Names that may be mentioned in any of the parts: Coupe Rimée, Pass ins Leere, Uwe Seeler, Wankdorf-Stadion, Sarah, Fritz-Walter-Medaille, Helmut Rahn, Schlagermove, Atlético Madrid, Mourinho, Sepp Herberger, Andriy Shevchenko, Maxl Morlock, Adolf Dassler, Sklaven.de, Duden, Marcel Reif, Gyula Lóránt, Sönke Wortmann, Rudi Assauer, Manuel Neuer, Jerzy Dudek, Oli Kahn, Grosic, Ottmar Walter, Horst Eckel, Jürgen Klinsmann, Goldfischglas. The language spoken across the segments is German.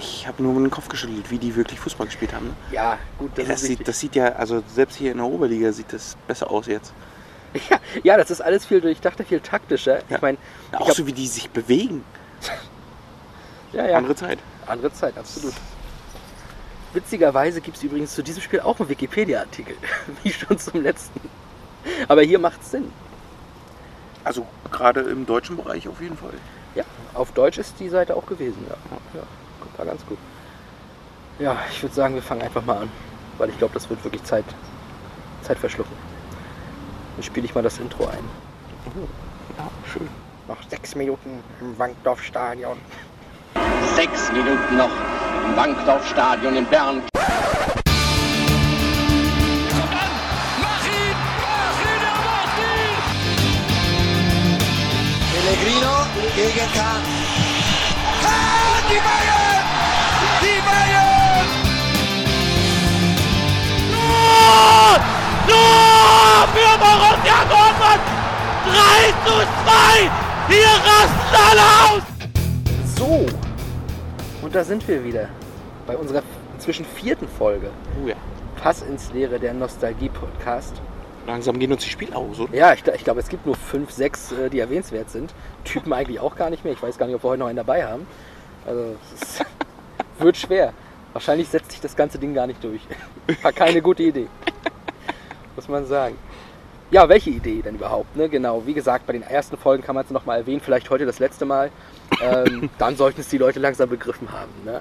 Ich habe nur den Kopf geschüttelt, wie die wirklich Fußball gespielt haben. Ja, gut, das sieht ja, also selbst hier in der Oberliga sieht das besser aus jetzt. Ja, ja, das ist alles viel durchdachter, viel taktischer. Ja. Ich meine, ja, auch so wie die sich bewegen. Ja, ja. Andere Zeit, absolut. Witzigerweise gibt es übrigens zu diesem Spiel auch einen Wikipedia-Artikel, wie schon zum letzten. Aber hier macht es Sinn. Also gerade im deutschen Bereich auf jeden Fall. Ja, auf Deutsch ist die Seite auch gewesen, ja. Ja, war ganz gut. Ja, ich würde sagen, wir fangen einfach mal an, weil ich glaube, das wird wirklich Zeit verschlucken. Dann spiele ich mal das Intro ein. Ja, schön. Noch 6 Minuten im Wankdorf-Stadion. 6 Minuten noch im Wankdorf-Stadion in Bern. Pellegrino gegen Kahn. Ah, die Bayern! Die Bayern! Nur! Nur für Borussia Dortmund! 3:2! Hier rasten alle aus! So, und da sind wir wieder. Bei unserer inzwischen 4. Folge. Oh ja. Pass ins Leere, der Nostalgie-Podcast. Langsam gehen uns die Spiele aus, oder? Ja, ich glaube, es gibt nur 5, 6, die erwähnenswert sind. Typen eigentlich auch gar nicht mehr. Ich weiß gar nicht, ob wir heute noch einen dabei haben. Also, es wird schwer. Wahrscheinlich setzt sich das ganze Ding gar nicht durch. War keine gute Idee. Muss man sagen. Ja, welche Idee denn überhaupt? Ne? Genau, wie gesagt, bei den ersten Folgen kann man es nochmal erwähnen. Vielleicht heute das letzte Mal. Dann sollten es die Leute langsam begriffen haben. Ne?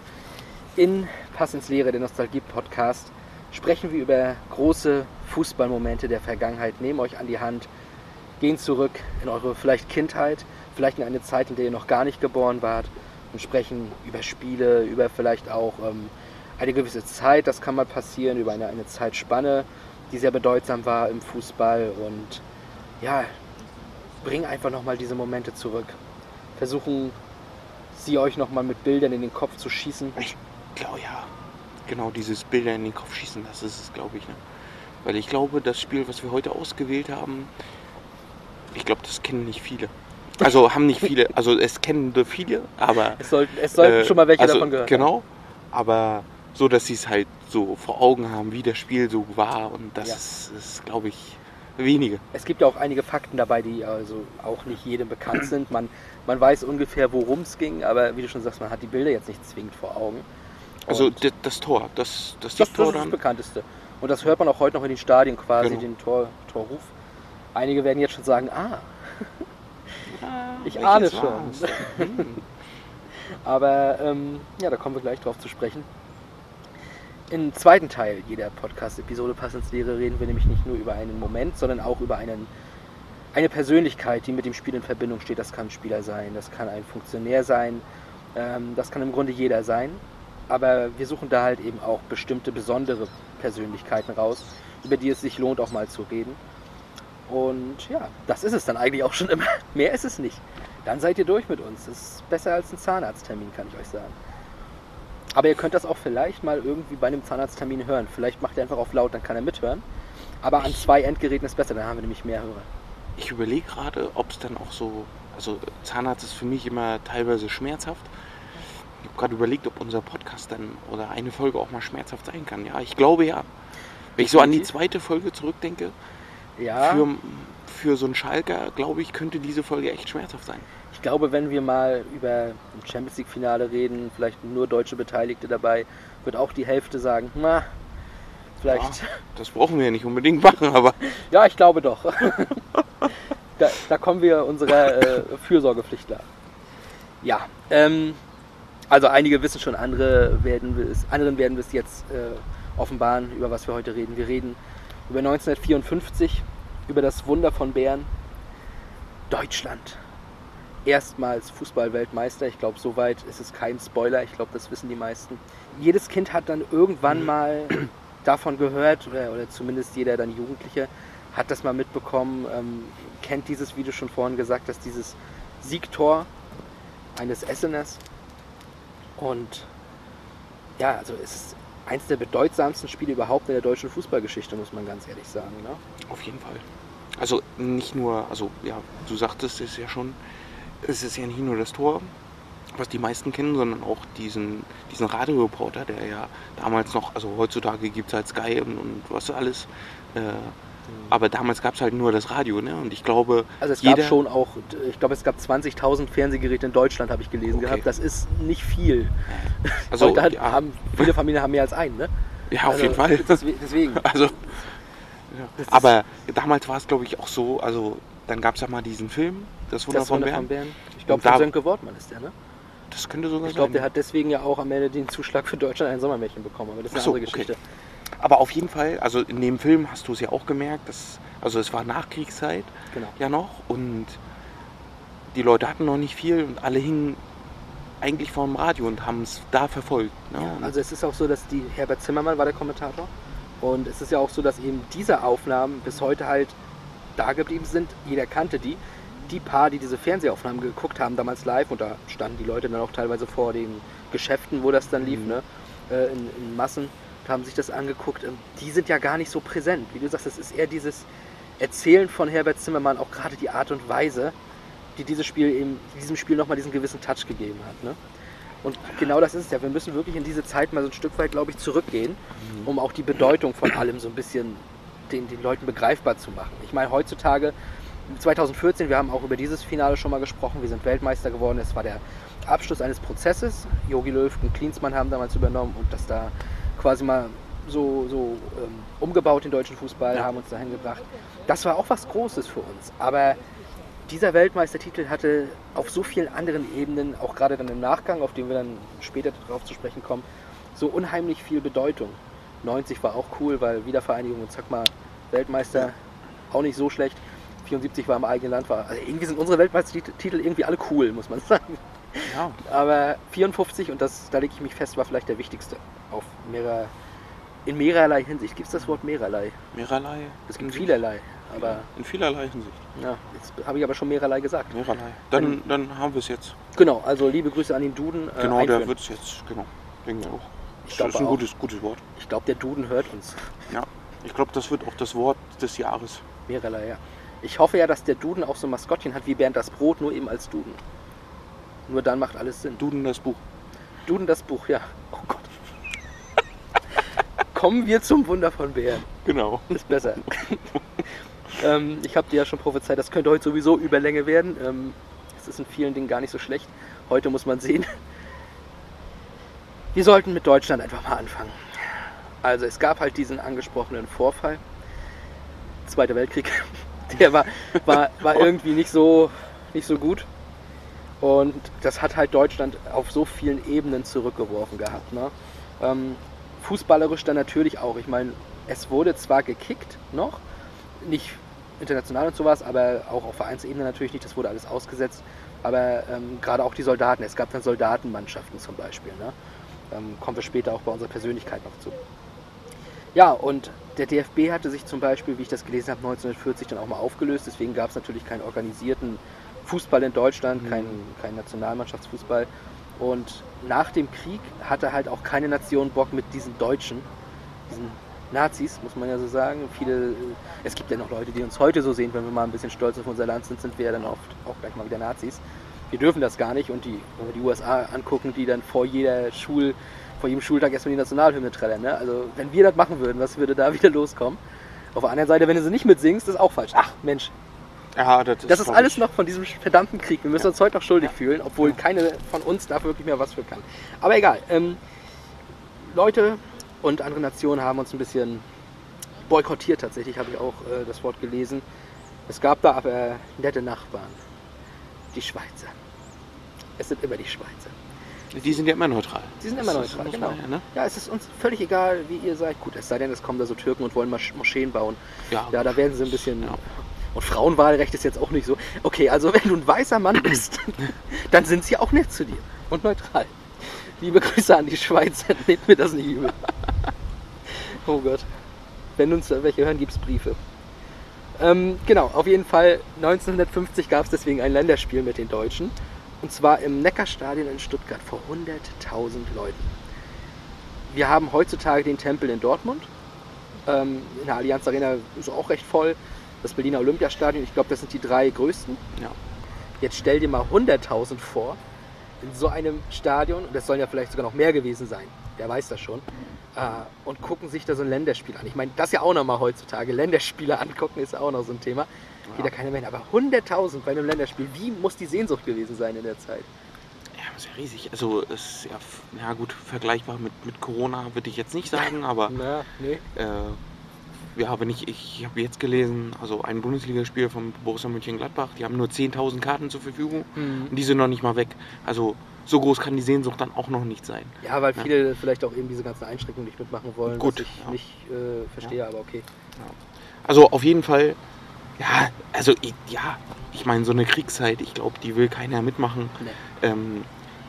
In Pass ins Leere, der Nostalgie-Podcast, sprechen wir über große Fußballmomente der Vergangenheit, nehmen euch an die Hand, gehen zurück in eure vielleicht Kindheit, vielleicht in eine Zeit, in der ihr noch gar nicht geboren wart, und sprechen über Spiele, über vielleicht auch eine gewisse Zeit, das kann mal passieren, über eine Zeitspanne, die sehr bedeutsam war im Fußball, und ja, bringen einfach nochmal diese Momente zurück. Versuchen sie euch nochmal mit Bildern in den Kopf zu schießen. Ich glaube ja. Genau, dieses Bilder in den Kopf schießen, das ist es, glaube ich. Ne? Weil ich glaube, das Spiel, was wir heute ausgewählt haben, ich glaube, das kennen nicht viele. Also haben nicht viele, also es kennen viele, aber... Es sollten schon mal welche davon gehört. Genau, aber so, dass sie es halt so vor Augen haben, wie das Spiel so war, und das ist, glaube ich, wenige. Es gibt ja auch einige Fakten dabei, die also auch nicht jedem bekannt sind. Man weiß ungefähr, worum es ging, aber wie du schon sagst, man hat die Bilder jetzt nicht zwingend vor Augen. Also das Tor, das Tor ist das bekannteste. Und das hört man auch heute noch in den Stadien quasi, genau. Den Torruf. Einige werden jetzt schon sagen, ich ahne schon. Aber ja, da kommen wir gleich drauf zu sprechen. Im zweiten Teil jeder Podcast-Episode Pass ins Leere reden wir nämlich nicht nur über einen Moment, sondern auch über eine Persönlichkeit, die mit dem Spiel in Verbindung steht. Das kann ein Spieler sein, das kann ein Funktionär sein, das kann im Grunde jeder sein. Aber wir suchen da halt eben auch bestimmte besondere Persönlichkeiten raus, über die es sich lohnt, auch mal zu reden. Und ja, das ist es dann eigentlich auch schon immer. Mehr ist es nicht. Dann seid ihr durch mit uns. Das ist besser als ein Zahnarzttermin, kann ich euch sagen. Aber ihr könnt das auch vielleicht mal irgendwie bei einem Zahnarzttermin hören. Vielleicht macht ihr einfach auf laut, dann kann er mithören. Aber an 2 Endgeräten ist besser, dann haben wir nämlich mehr Hörer. Ich überlege gerade, ob es dann auch so... Also Zahnarzt ist für mich immer teilweise schmerzhaft. Ich habe gerade überlegt, ob unser Podcast dann oder eine Folge auch mal schmerzhaft sein kann. Ja, ich glaube ja. Wenn ich so an die 2. Folge zurückdenke, ja. Für so einen Schalker, glaube ich, könnte diese Folge echt schmerzhaft sein. Ich glaube, wenn wir mal über ein Champions-League-Finale reden, vielleicht nur deutsche Beteiligte dabei, wird auch die Hälfte sagen, na, vielleicht... Ja, das brauchen wir ja nicht unbedingt machen, aber... Ja, ich glaube doch. Da kommen wir unserer Fürsorgepflicht nach. Ja, also einige wissen schon, anderen werden wir es jetzt offenbaren, über was wir heute reden. Wir reden über 1954, über das Wunder von Bern. Deutschland. Erstmals Fußball-Weltmeister. Ich glaube, soweit ist es kein Spoiler. Ich glaube, das wissen die meisten. Jedes Kind hat dann irgendwann mal davon gehört, oder zumindest jeder dann Jugendliche hat das mal mitbekommen, kennt dieses, wie du schon vorhin gesagt hast, dieses Siegtor eines Esseners. Und ja, also es ist eins der bedeutsamsten Spiele überhaupt in der deutschen Fußballgeschichte, muss man ganz ehrlich sagen. Ne? Auf jeden Fall. Also nicht nur, also ja, du sagtest es ja schon, es ist ja nicht nur das Tor, was die meisten kennen, sondern auch diesen Radioreporter, der ja damals noch, also heutzutage gibt es halt Sky und was alles, aber damals gab es halt nur das Radio, ne? Und ich glaube, also es gab schon auch, ich glaube, es gab 20.000 Fernsehgeräte in Deutschland, habe ich gelesen gehabt. Das ist nicht viel. Also da viele Familien haben mehr als einen, ne? Ja, auf jeden Fall. Deswegen. Also, ja. Aber damals war es, glaube ich, auch so, also dann gab es ja mal diesen Film, Das Wunder von Bern. Ich glaube, von Sönke Wortmann ist der, ne? Das könnte sogar sein. Ich glaube, der hat deswegen ja auch am Ende den Zuschlag für Deutschland ein Sommermärchen bekommen, aber das ist eine andere Geschichte. Okay. Aber auf jeden Fall, also in dem Film hast du es ja auch gemerkt, also es war Nachkriegszeit ja noch und die Leute hatten noch nicht viel und alle hingen eigentlich vorm Radio und haben es da verfolgt. Ne? Ja, also es ist auch so, dass Herbert Zimmermann war der Kommentator und es ist ja auch so, dass eben diese Aufnahmen bis heute halt da geblieben sind. Jeder kannte die. Die paar, die diese Fernsehaufnahmen geguckt haben, damals live, und da standen die Leute dann auch teilweise vor den Geschäften, wo das dann lief, ne? In Massen, haben sich das angeguckt. Die sind ja gar nicht so präsent. Wie du sagst, das ist eher dieses Erzählen von Herbert Zimmermann, auch gerade die Art und Weise, die diesem Spiel nochmal diesen gewissen Touch gegeben hat. Ne? Und genau das ist es ja. Wir müssen wirklich in diese Zeit mal so ein Stück weit, glaube ich, zurückgehen, um auch die Bedeutung von allem so ein bisschen den Leuten begreifbar zu machen. Ich meine, heutzutage, 2014, wir haben auch über dieses Finale schon mal gesprochen, wir sind Weltmeister geworden, es war der Abschluss eines Prozesses, Jogi Löw und Klinsmann haben damals übernommen und das da quasi mal so umgebaut, den deutschen Fußball, haben uns dahin gebracht. Das war auch was Großes für uns, aber dieser Weltmeistertitel hatte auf so vielen anderen Ebenen, auch gerade dann im Nachgang, auf den wir dann später darauf zu sprechen kommen, so unheimlich viel Bedeutung. 90 war auch cool, weil Wiedervereinigung und zack mal Weltmeister, auch nicht so schlecht. 74 war im eigenen Land. Also irgendwie sind unsere Weltmeistertitel irgendwie alle cool, muss man sagen. Ja. Aber 54, und das, da lege ich mich fest, war vielleicht der wichtigste. In mehrerlei Hinsicht. Gibt es das Wort mehrerlei? Mehrerlei? Es gibt vielerlei. Aber in vielerlei Hinsicht. Ja, jetzt habe ich aber schon mehrerlei gesagt. Mehrerlei. Dann haben wir es jetzt. Genau, also liebe Grüße an den Duden. Genau, der wird es jetzt. Genau, denken wir auch. Das ist ein gutes Wort. Ich glaube, der Duden hört uns. Ja, ich glaube, das wird auch das Wort des Jahres. Mehrerlei, ja. Ich hoffe ja, dass der Duden auch so ein Maskottchen hat wie Bernd das Brot, nur eben als Duden. Nur dann macht alles Sinn. Duden das Buch. Duden das Buch, ja. Oh Gott. Kommen wir zum Wunder von Bern. Genau. Ist besser. Ich habe dir ja schon prophezeit, das könnte heute sowieso Überlänge werden. Es ist in vielen Dingen gar nicht so schlecht. Heute muss man sehen. Wir sollten mit Deutschland einfach mal anfangen. Also es gab halt diesen angesprochenen Vorfall. Zweiter Weltkrieg. Der war irgendwie nicht so gut. Und das hat halt Deutschland auf so vielen Ebenen zurückgeworfen gehabt. Ne? Fußballerisch dann natürlich auch. Ich meine, es wurde zwar gekickt noch, nicht international und sowas, aber auch auf Vereinsebene natürlich nicht. Das wurde alles ausgesetzt. Aber gerade auch die Soldaten. Es gab dann Soldatenmannschaften zum Beispiel. Ne? Kommen wir später auch bei unserer Persönlichkeit noch zu. Ja, und der DFB hatte sich zum Beispiel, wie ich das gelesen habe, 1940 dann auch mal aufgelöst. Deswegen gab es natürlich keinen organisierten Fußball in Deutschland, kein Nationalmannschaftsfußball. Und nach dem Krieg hatte halt auch keine Nation Bock mit diesen Deutschen, diesen Nazis, muss man ja so sagen. Es gibt ja noch Leute, die uns heute so sehen, wenn wir mal ein bisschen stolz auf unser Land sind, sind wir ja dann oft auch gleich mal wieder Nazis. Wir dürfen das gar nicht. Und wenn wir die USA angucken, die dann vor jedem Schultag erstmal die Nationalhymne trällern. Ne? Also wenn wir das machen würden, was würde da wieder loskommen? Auf der anderen Seite, wenn du sie nicht mitsingst, ist auch falsch. Ach Mensch, ja, das ist alles noch von diesem verdammten Krieg. Wir müssen uns heute noch schuldig fühlen, obwohl keine von uns da wirklich mehr was für kann. Aber egal, Leute und andere Nationen haben uns ein bisschen boykottiert tatsächlich, habe ich auch das Wort gelesen. Es gab da aber nette Nachbarn, die Schweizer. Es sind immer die Schweizer. Die sind ja immer neutral. Die sind immer neutral, genau. Ja, ne? Ja, es ist uns völlig egal, wie ihr seid. Gut, es sei denn, es kommen da so Türken und wollen Moscheen bauen. Ja, da werden sie ein bisschen... Ja. Und Frauenwahlrecht ist jetzt auch nicht so. Okay, also wenn du ein weißer Mann bist, dann sind sie auch nett zu dir und neutral. Liebe Grüße an die Schweizer, nehmt mir das nicht übel. Oh Gott. Wenn uns welche hören, gibt es Briefe. Genau, auf jeden Fall 1950 gab es deswegen ein Länderspiel mit den Deutschen. Und zwar im Neckarstadion in Stuttgart vor 100.000 Leuten. Wir haben heutzutage den Tempel in Dortmund. In der Allianz Arena ist auch recht voll. Das Berliner Olympiastadion, ich glaube, das sind die drei größten. Ja. Jetzt stell dir mal 100.000 vor in so einem Stadion, und das sollen ja vielleicht sogar noch mehr gewesen sein, der weiß das schon, und gucken sich da so ein Länderspiel an. Ich meine, das ja auch nochmal heutzutage, Länderspiele angucken ist auch noch so ein Thema, geht ja keiner mehr hin. Aber 100.000 bei einem Länderspiel, wie muss die Sehnsucht gewesen sein in der Zeit? Ja, das ist ja riesig. Also es ist ja gut, vergleichbar mit Corona würde ich jetzt nicht sagen, aber na, nee. Ja, aber nicht, ich habe jetzt gelesen, also ein Bundesligaspiel von Borussia Mönchengladbach, die haben nur 10.000 Karten zur Verfügung und die sind noch nicht mal weg. Also so groß kann die Sehnsucht dann auch noch nicht sein. Ja, weil viele vielleicht auch eben diese ganzen Einschränkungen nicht mitmachen wollen, was ich nicht verstehe, aber okay. Ja. Also auf jeden Fall, ja, also ich meine, so eine Kriegszeit, ich glaube, die will keiner mitmachen. Nee.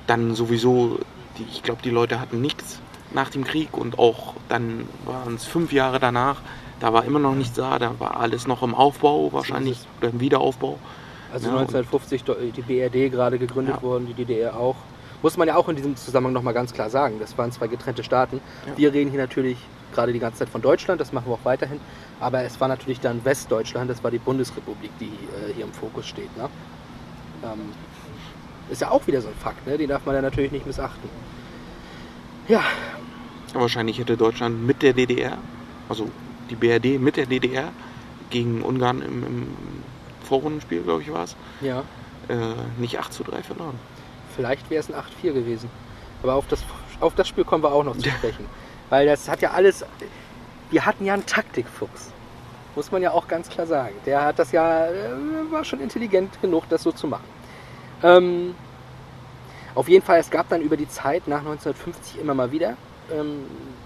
Dann sowieso, ich glaube, die Leute hatten nichts nach dem Krieg und auch dann waren es 5 Jahre danach. Da war immer noch nichts da, da war alles noch im Aufbau wahrscheinlich, oder im Wiederaufbau. Also 1950 die BRD gerade gegründet worden, die DDR auch. Muss man ja auch in diesem Zusammenhang nochmal ganz klar sagen, das waren zwei getrennte Staaten. Ja. Wir reden hier natürlich gerade die ganze Zeit von Deutschland, das machen wir auch weiterhin. Aber es war natürlich dann Westdeutschland, das war die Bundesrepublik, die hier im Fokus steht. Ne? Ist ja auch wieder so ein Fakt, ne? Den darf man ja natürlich nicht missachten. Ja. Wahrscheinlich hätte Deutschland mit der DDR, also die BRD mit der DDR gegen Ungarn im Vorrundenspiel, glaube ich, war es. Ja. Nicht 8:3 verloren. Vielleicht wäre es ein 8:4 gewesen. Aber auf das Spiel kommen wir auch noch zu sprechen. Weil das hat ja alles. Wir hatten ja einen Taktikfuchs. Muss man ja auch ganz klar sagen. Der hat das ja. War schon intelligent genug, das so zu machen. Auf jeden Fall, es gab dann über die Zeit nach 1950 immer mal wieder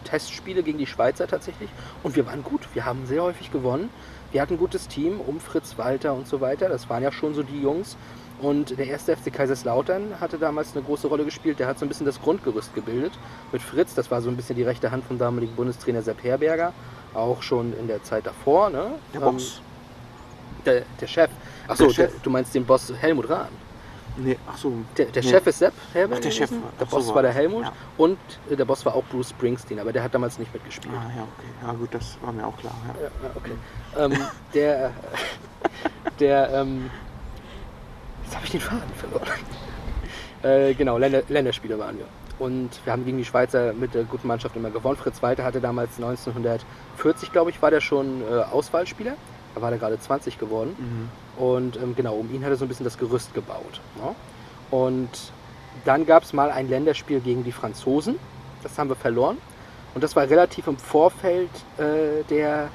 Testspiele gegen die Schweizer tatsächlich, und wir waren gut, wir haben sehr häufig gewonnen, wir hatten ein gutes Team um Fritz Walter und so weiter, das waren ja schon so die Jungs, und der erste FC Kaiserslautern hatte damals eine große Rolle gespielt, der hat so ein bisschen das Grundgerüst gebildet mit Fritz, das war so ein bisschen die rechte Hand vom damaligen Bundestrainer Sepp Herberger, auch schon in der Zeit davor, ne? Der Boss. Der Chef. Achso, du meinst den Boss Helmut Rahn. Nee, ach so. Der Chef ist Sepp Herberger. Ach, der Chef. Der Boss war der Helmut und der Boss war auch Bruce Springsteen, aber der hat damals nicht mitgespielt. Ah, ja, okay. Ja, gut, das war mir auch klar. Ja. Ja, okay. Jetzt habe ich den Faden verloren. Genau, Länderspiele waren wir. Und wir haben gegen die Schweizer mit der guten Mannschaft immer gewonnen. Fritz Walter hatte damals 1940, glaube ich, war der schon Auswahlspieler. Da war der gerade 20 geworden. Und genau, um ihn hat er so ein bisschen das Gerüst gebaut. Ne? Und dann gab es mal ein Länderspiel gegen die Franzosen. Das haben wir verloren. Und das war relativ im Vorfeld der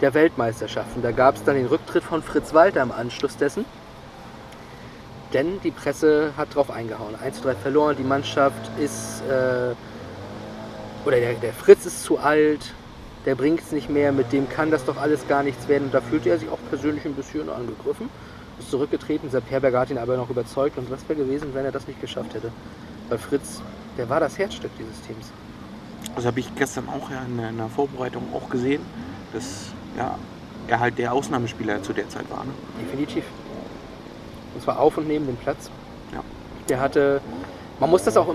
Weltmeisterschaften. Da gab es dann den Rücktritt von Fritz Walter im Anschluss dessen. Denn die Presse hat drauf eingehauen. 1:3 verloren, die Mannschaft ist... oder der Fritz ist zu alt... Der bringt es nicht mehr, mit dem kann das doch alles gar nichts werden. Und da fühlte er sich auch persönlich ein bisschen angegriffen, ist zurückgetreten. Sepp Herberger hat ihn aber noch überzeugt, und was wäre gewesen, wenn er das nicht geschafft hätte. Weil Fritz, der war das Herzstück dieses Teams. Das habe ich gestern auch in der Vorbereitung auch gesehen, dass er halt der Ausnahmespieler zu der Zeit war. Ne? Definitiv. Und zwar auf und neben dem Platz. Ja. Der hatte... Man muss das auch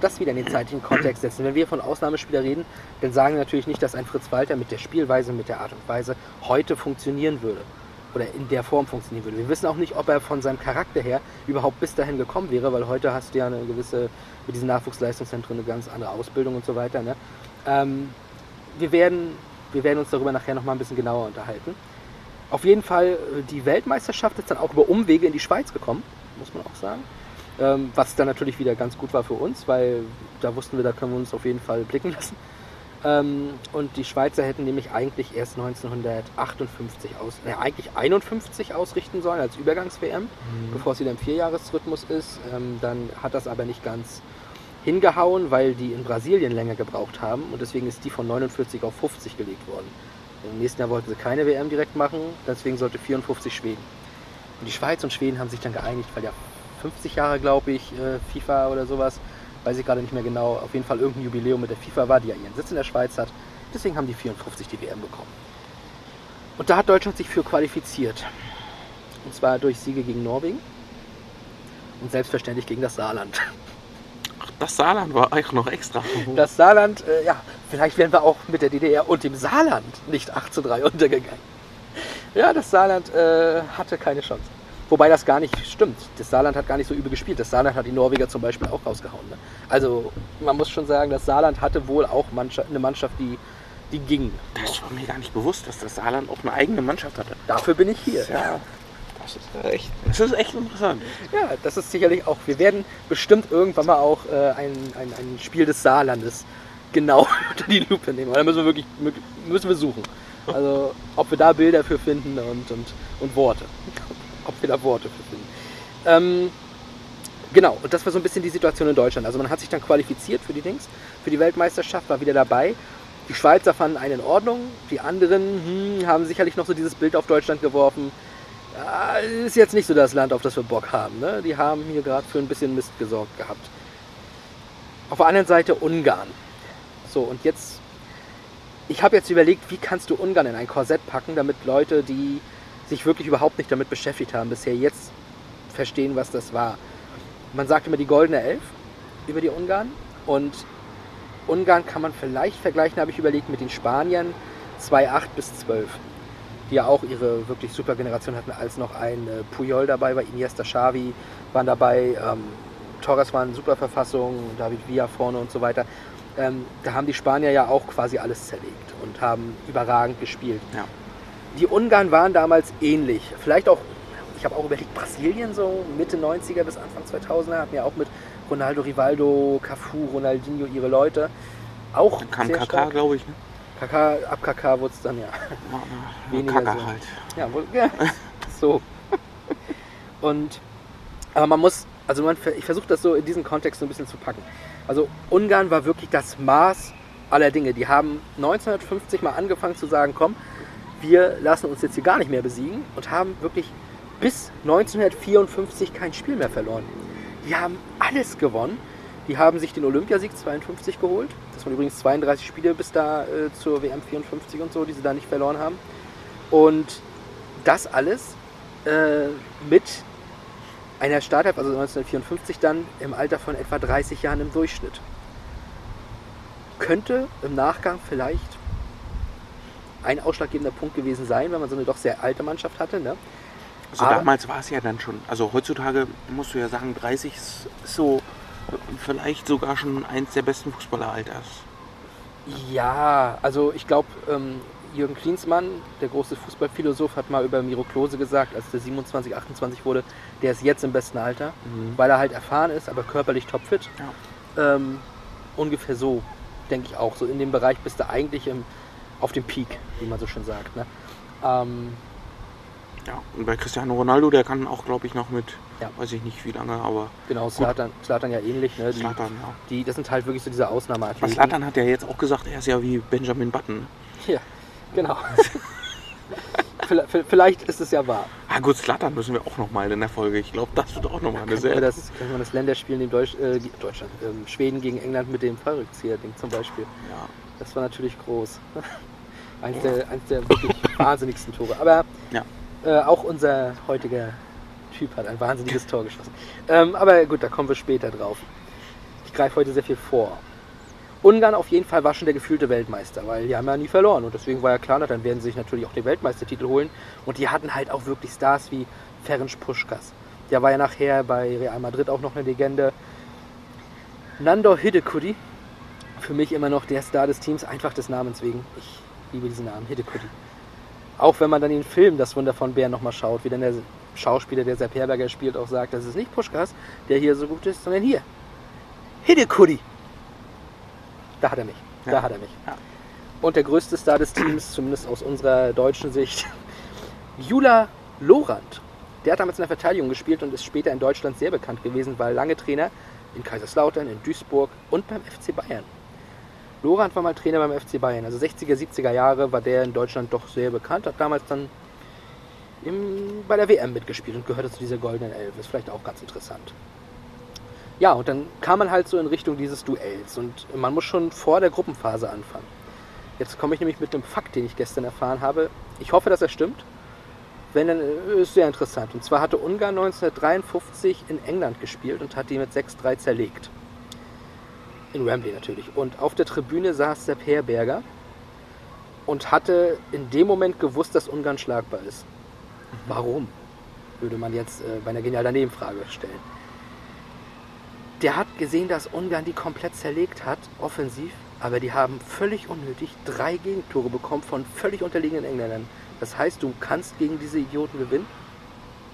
das wieder in den zeitlichen Kontext setzen. Wenn wir von Ausnahmespieler reden, dann sagen wir natürlich nicht, dass ein Fritz Walter mit der Spielweise, mit der Art und Weise heute funktionieren würde oder in der Form funktionieren würde. Wir wissen auch nicht, ob er von seinem Charakter her überhaupt bis dahin gekommen wäre, weil heute hast du ja eine gewisse, mit diesen Nachwuchsleistungszentren, eine ganz andere Ausbildung und so weiter. Ne? Wir werden uns darüber nachher nochmal ein bisschen genauer unterhalten. Auf jeden Fall, die Weltmeisterschaft ist dann auch über Umwege in die Schweiz gekommen, muss man auch sagen. Was dann natürlich wieder ganz gut war für uns, weil da wussten wir, da können wir uns auf jeden Fall blicken lassen. Und die Schweizer hätten nämlich eigentlich erst 1951 ausrichten sollen als Übergangs-WM, bevor es wieder im 4-Jahres-Rhythmus ist. Dann hat das aber nicht ganz hingehauen, weil die in Brasilien länger gebraucht haben, und deswegen ist die von 49 auf 50 gelegt worden. Im nächsten Jahr wollten sie keine WM direkt machen, deswegen sollte 54 Schweden. Und die Schweiz und Schweden haben sich dann geeinigt, weil 50 Jahre, glaube ich, FIFA oder sowas, weiß ich gerade nicht mehr genau, auf jeden Fall irgendein Jubiläum mit der FIFA war, die ja ihren Sitz in der Schweiz hat, deswegen haben die 54 die WM bekommen. Und da hat Deutschland sich für qualifiziert, und zwar durch Siege gegen Norwegen und selbstverständlich gegen das Saarland. Ach, das Saarland war eigentlich noch extra. Das Saarland, vielleicht wären wir auch mit der DDR und dem Saarland nicht 8:3 untergegangen. Ja, das Saarland hatte keine Chance. Wobei das gar nicht stimmt. Das Saarland hat gar nicht so übel gespielt. Das Saarland hat die Norweger zum Beispiel auch rausgehauen. Ne? Also man muss schon sagen, das Saarland hatte wohl auch eine Mannschaft, die ging. Das war mir gar nicht bewusst, dass das Saarland auch eine eigene Mannschaft hatte. Dafür bin ich hier. Ja, das ist echt interessant. Ja, das ist sicherlich auch. Wir werden bestimmt irgendwann mal auch ein Spiel des Saarlandes genau unter die Lupe nehmen. Da müssen wir wirklich suchen. Also ob wir da Bilder für finden und Worte. Ob wir da Worte für finden. Genau, und das war so ein bisschen die Situation in Deutschland. Also man hat sich dann qualifiziert für die Weltmeisterschaft, war wieder dabei. Die Schweizer fanden einen in Ordnung, die anderen haben sicherlich noch so dieses Bild auf Deutschland geworfen. Ja, ist jetzt nicht so das Land, auf das wir Bock haben. Ne? Die haben hier gerade für ein bisschen Mist gesorgt gehabt. Auf der anderen Seite Ungarn. So, und jetzt, ich habe jetzt überlegt, wie kannst du Ungarn in ein Korsett packen, damit Leute, die sich wirklich überhaupt nicht damit beschäftigt haben bisher, jetzt verstehen, was das war. Man sagt immer die goldene Elf über die Ungarn, und Ungarn kann man vielleicht vergleichen, habe ich überlegt, mit den Spaniern 2008 bis 12, die ja auch ihre wirklich super Generation hatten, als noch ein Puyol dabei war, Iniesta, Xavi waren dabei, Torres war in super Verfassung, David Villa vorne und so weiter. Da haben die Spanier ja auch quasi alles zerlegt und haben überragend gespielt. Ja. Die Ungarn waren damals ähnlich. Vielleicht auch, ich habe auch überlegt, Brasilien so Mitte 90er bis Anfang 2000er hatten ja auch mit Ronaldo, Rivaldo, Cafu, Ronaldinho ihre Leute. Auch dann kam Kaká, glaube ich. Ne? Kaká, ab Kaká wurde es dann ja weniger Kaká so. Halt. Ja, wohl, ja. So. Und, aber man muss, also ich versuche das so in diesen Kontext so ein bisschen zu packen. Also Ungarn war wirklich das Maß aller Dinge. Die haben 1950 mal angefangen zu sagen, komm, wir lassen uns jetzt hier gar nicht mehr besiegen, und haben wirklich bis 1954 kein Spiel mehr verloren. Die haben alles gewonnen. Die haben sich den Olympiasieg 52 geholt. Das waren übrigens 32 Spiele bis da zur WM 54 und so, die sie da nicht verloren haben. Und das alles mit einer Startelf, also 1954 dann im Alter von etwa 30 Jahren im Durchschnitt. Könnte im Nachgang vielleicht ein ausschlaggebender Punkt gewesen sein, wenn man so eine doch sehr alte Mannschaft hatte. Ne? Also aber damals war es ja dann schon, also heutzutage musst du ja sagen, 30 ist so vielleicht sogar schon eins der besten Fußballeralters. Ja, also ich glaube, Jürgen Klinsmann, der große Fußballphilosoph, hat mal über Miro Klose gesagt, als der 27, 28 wurde, der ist jetzt im besten Alter, weil er halt erfahren ist, aber körperlich topfit. Ja. Ungefähr so, denke ich auch. So in dem Bereich bist du eigentlich auf dem Peak, wie man so schön sagt. Ne? Ja, und bei Cristiano Ronaldo, der kann auch, glaube ich, noch mit, ja, weiß ich nicht wie lange, aber... Genau, Zlatan ja ähnlich. Ne? Zlatan, ja. Das sind halt wirklich so diese Ausnahmeathleten. Zlatan hat ja jetzt auch gesagt, er ist ja wie Benjamin Button. Ja, genau. Vielleicht ist es ja wahr. Ah gut, Zlatan müssen wir auch nochmal in der Folge. Ich glaube, das wird auch nochmal eine Serie. Können wir das Länderspiel in Deutschland, Schweden gegen England mit dem Fallrückzieher-Ding zum Beispiel. Ja. Das war natürlich groß. Eins der wirklich wahnsinnigsten Tore. Aber ja, auch unser heutiger Typ hat ein wahnsinniges Tor geschossen. Aber gut, da kommen wir später drauf. Ich greife heute sehr viel vor. Ungarn auf jeden Fall war schon der gefühlte Weltmeister, weil die haben ja nie verloren. Und deswegen war ja klar, dann werden sie sich natürlich auch den Weltmeistertitel holen. Und die hatten halt auch wirklich Stars wie Ferenc Puskás. Der war ja nachher bei Real Madrid auch noch eine Legende. Nándor Hidegkuti. Für mich immer noch der Star des Teams, einfach des Namens wegen. Ich liebe diesen Namen, Hidegkuti. Auch wenn man dann den Film Das Wunder von Bern nochmal schaut, wie dann der Schauspieler, der Sepp Herberger spielt, auch sagt, das ist nicht Puskás, der hier so gut ist, sondern hier. Hidegkuti. Da hat er mich. Ja. Da hat er mich. Ja. Und der größte Star des Teams, zumindest aus unserer deutschen Sicht, Gyula Lóránt. Der hat damals in der Verteidigung gespielt und ist später in Deutschland sehr bekannt gewesen, war lange Trainer in Kaiserslautern, in Duisburg und beim FC Bayern. Lorand war mal Trainer beim FC Bayern, also 60er, 70er Jahre war der in Deutschland doch sehr bekannt, hat damals dann bei der WM mitgespielt und gehörte zu dieser goldenen Elf, ist vielleicht auch ganz interessant. Ja, und dann kam man halt so in Richtung dieses Duells und man muss schon vor der Gruppenphase anfangen. Jetzt komme ich nämlich mit einem Fakt, den ich gestern erfahren habe. Ich hoffe, dass er stimmt, wenn, dann ist sehr interessant. Und zwar hatte Ungarn 1953 in England gespielt und hat die mit 6-3 zerlegt. In Wembley natürlich. Und auf der Tribüne saß Sepp Herberger und hatte in dem Moment gewusst, dass Ungarn schlagbar ist. Warum? würde man jetzt bei einer genial daneben Frage stellen. Der hat gesehen, dass Ungarn die komplett zerlegt hat, offensiv, aber die haben völlig unnötig 3 Gegentore bekommen von völlig unterlegenen Engländern. Das heißt, du kannst gegen diese Idioten gewinnen,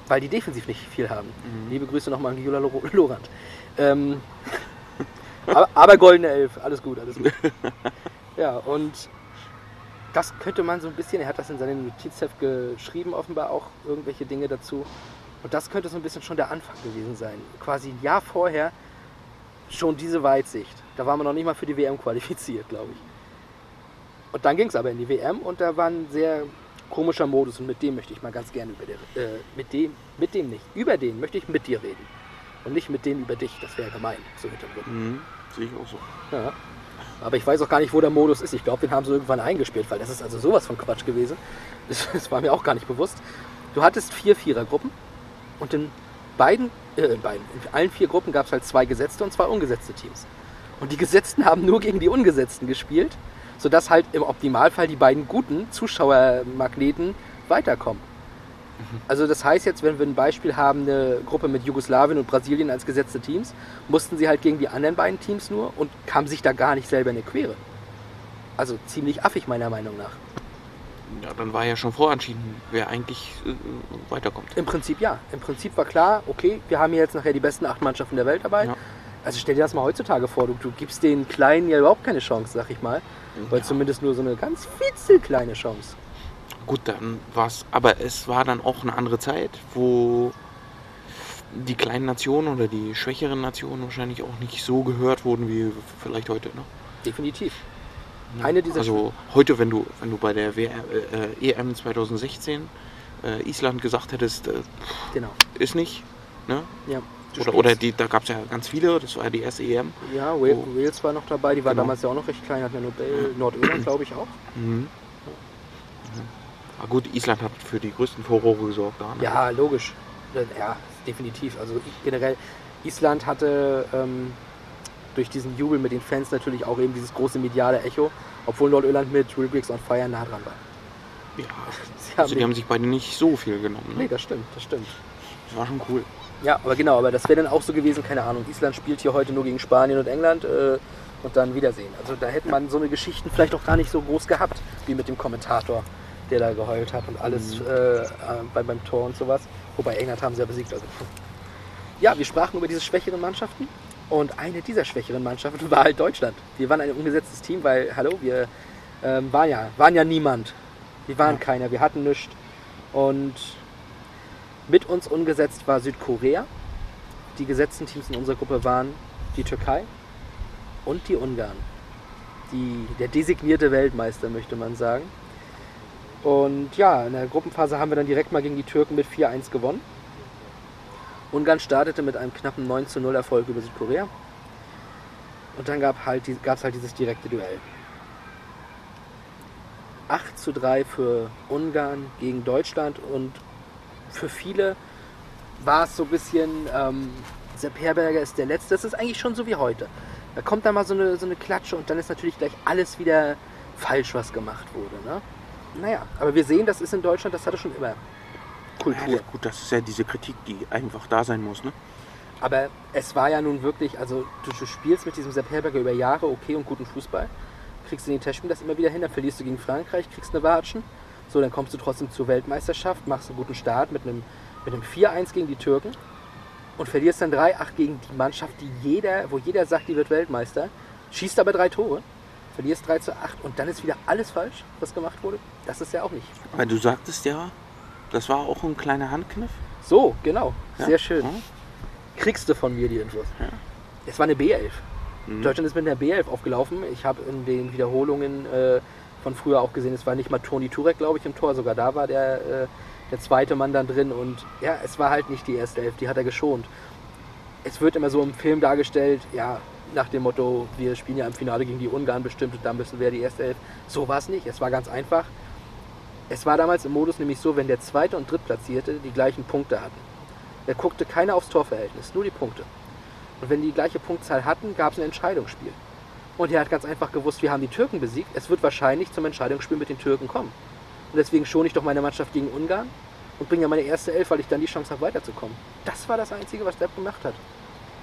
weil die defensiv nicht viel haben. Mhm. Liebe Grüße nochmal an Gyula Lóránt. Aber goldene Elf, alles gut, alles gut. Ja, und das könnte man so ein bisschen, er hat das in seinem Notizheft geschrieben, offenbar auch irgendwelche Dinge dazu. Und das könnte so ein bisschen schon der Anfang gewesen sein. Quasi ein Jahr vorher schon diese Weitsicht. Da waren wir noch nicht mal für die WM qualifiziert, glaube ich. Und dann ging es aber in die WM und da war ein sehr komischer Modus und mit dem möchte ich mal ganz gerne über den, über den möchte ich mit dir reden. Und nicht mit denen über dich, das wäre gemein, so Hintergrund. Mhm, sehe ich auch so. Ja. Aber ich weiß auch gar nicht, wo der Modus ist. Ich glaube, den haben sie irgendwann eingespielt, weil das ist also sowas von Quatsch gewesen. Das war mir auch gar nicht bewusst. Du hattest 4 Vierergruppen und in allen 4 Gruppen gab es halt 2 gesetzte und 2 ungesetzte Teams. Und die Gesetzten haben nur gegen die Ungesetzten gespielt, sodass halt im Optimalfall die beiden guten Zuschauermagneten weiterkommen. Also das heißt jetzt, wenn wir ein Beispiel haben, eine Gruppe mit Jugoslawien und Brasilien als gesetzte Teams, mussten sie halt gegen die anderen beiden Teams nur und kamen sich da gar nicht selber in die Quere. Also ziemlich affig meiner Meinung nach. Ja, dann war ja schon vorentschieden, wer eigentlich weiterkommt. Im Prinzip ja. Im Prinzip war klar, okay, wir haben hier jetzt nachher die besten 8 Mannschaften der Welt dabei. Ja. Also stell dir das mal heutzutage vor, du gibst den Kleinen ja überhaupt keine Chance, sag ich mal. Weil ja. Zumindest nur so eine ganz fitzelkleine Chance. Gut, dann war's, aber es war dann auch eine andere Zeit, wo die kleinen Nationen oder die schwächeren Nationen wahrscheinlich auch nicht so gehört wurden wie vielleicht heute. Ne? Definitiv. Eine dieser heute, wenn du bei der EM 2016 Island gesagt hättest, genau. Ist nicht. Ne? Ja. Oder da gab es ja ganz viele, das war ja die erste EM. Ja, Wales war noch dabei, die war damals ja auch noch recht klein, hat eine Nordirland, glaube ich, auch. Mhm. Gut, Island hat für die größten Furore gesorgt. Da, ne? Ja, logisch. Ja, definitiv. Also generell, Island hatte durch diesen Jubel mit den Fans natürlich auch eben dieses große mediale Echo, obwohl Nordirland mit Real Bricks on Fire nah dran war. Ja, die haben sich beide nicht so viel genommen. Ne? Nee, das stimmt, das stimmt. Das war schon cool. Ja, aber genau, aber das wäre dann auch so gewesen, keine Ahnung, Island spielt hier heute nur gegen Spanien und England und dann Wiedersehen. Also da hätte man so eine Geschichten vielleicht auch gar nicht so groß gehabt, wie mit dem Kommentator, der da geheult hat und alles beim Tor und sowas. Wobei England haben sie ja besiegt. Also. Ja, wir sprachen über diese schwächeren Mannschaften und eine dieser schwächeren Mannschaften war halt Deutschland. Wir waren ein ungesetztes Team, weil, hallo, wir waren ja niemand. Wir waren keiner, wir hatten nichts. Und mit uns ungesetzt war Südkorea. Die gesetzten Teams in unserer Gruppe waren die Türkei und die Ungarn. Der designierte Weltmeister, möchte man sagen. Und ja, in der Gruppenphase haben wir dann direkt mal gegen die Türken mit 4-1 gewonnen. Ungarn startete mit einem knappen 9-0 Erfolg über Südkorea. Und dann gab es halt dieses direkte Duell. 8-3 für Ungarn gegen Deutschland. Und für viele war es so ein bisschen, Sepp Herberger ist der Letzte. Das ist eigentlich schon so wie heute. Da kommt dann mal so eine Klatsche und dann ist natürlich gleich alles wieder falsch, was gemacht wurde, ne? Naja, aber wir sehen, das ist in Deutschland, das hatte schon immer Kultur. Ja, gut, das ist ja diese Kritik, die einfach da sein muss, ne? Aber es war ja nun wirklich, also du spielst mit diesem Sepp Herberger über Jahre okay und guten Fußball, kriegst in den Testspielen das immer wieder hin, dann verlierst du gegen Frankreich, kriegst eine Watschen, so, dann kommst du trotzdem zur Weltmeisterschaft, machst einen guten Start mit einem 4-1 gegen die Türken und verlierst dann 3-8 gegen die Mannschaft, wo jeder sagt, die wird Weltmeister, schießt aber 3 Tore. Verlierst 3-8 und dann ist wieder alles falsch, was gemacht wurde. Das ist ja auch nicht. Weil du sagtest ja, das war auch ein kleiner Handkniff. So, genau. Ja. Sehr schön. Mhm. Kriegst du von mir die Infos. Ja. Es war eine B11. Mhm. Deutschland ist mit einer B11 aufgelaufen. Ich habe in den Wiederholungen von früher auch gesehen, es war nicht mal Toni Turek, glaube ich, im Tor. Sogar da war der zweite Mann dann drin. Und ja, es war halt nicht die erste Elf, die hat er geschont. Es wird immer so im Film dargestellt, ja, nach dem Motto, wir spielen ja im Finale gegen die Ungarn bestimmt und da müssen wir die erste Elf. So war es nicht, es war ganz einfach. Es war damals im Modus nämlich so, wenn der Zweite und Drittplatzierte die gleichen Punkte hatten. Da guckte keiner aufs Torverhältnis, nur die Punkte. Und wenn die gleiche Punktzahl hatten, gab es ein Entscheidungsspiel. Und er hat ganz einfach gewusst, wir haben die Türken besiegt, es wird wahrscheinlich zum Entscheidungsspiel mit den Türken kommen. Und deswegen schone ich doch meine Mannschaft gegen Ungarn und bringe ja meine erste Elf, weil ich dann die Chance habe, weiterzukommen. Das war das Einzige, was Depp gemacht hat.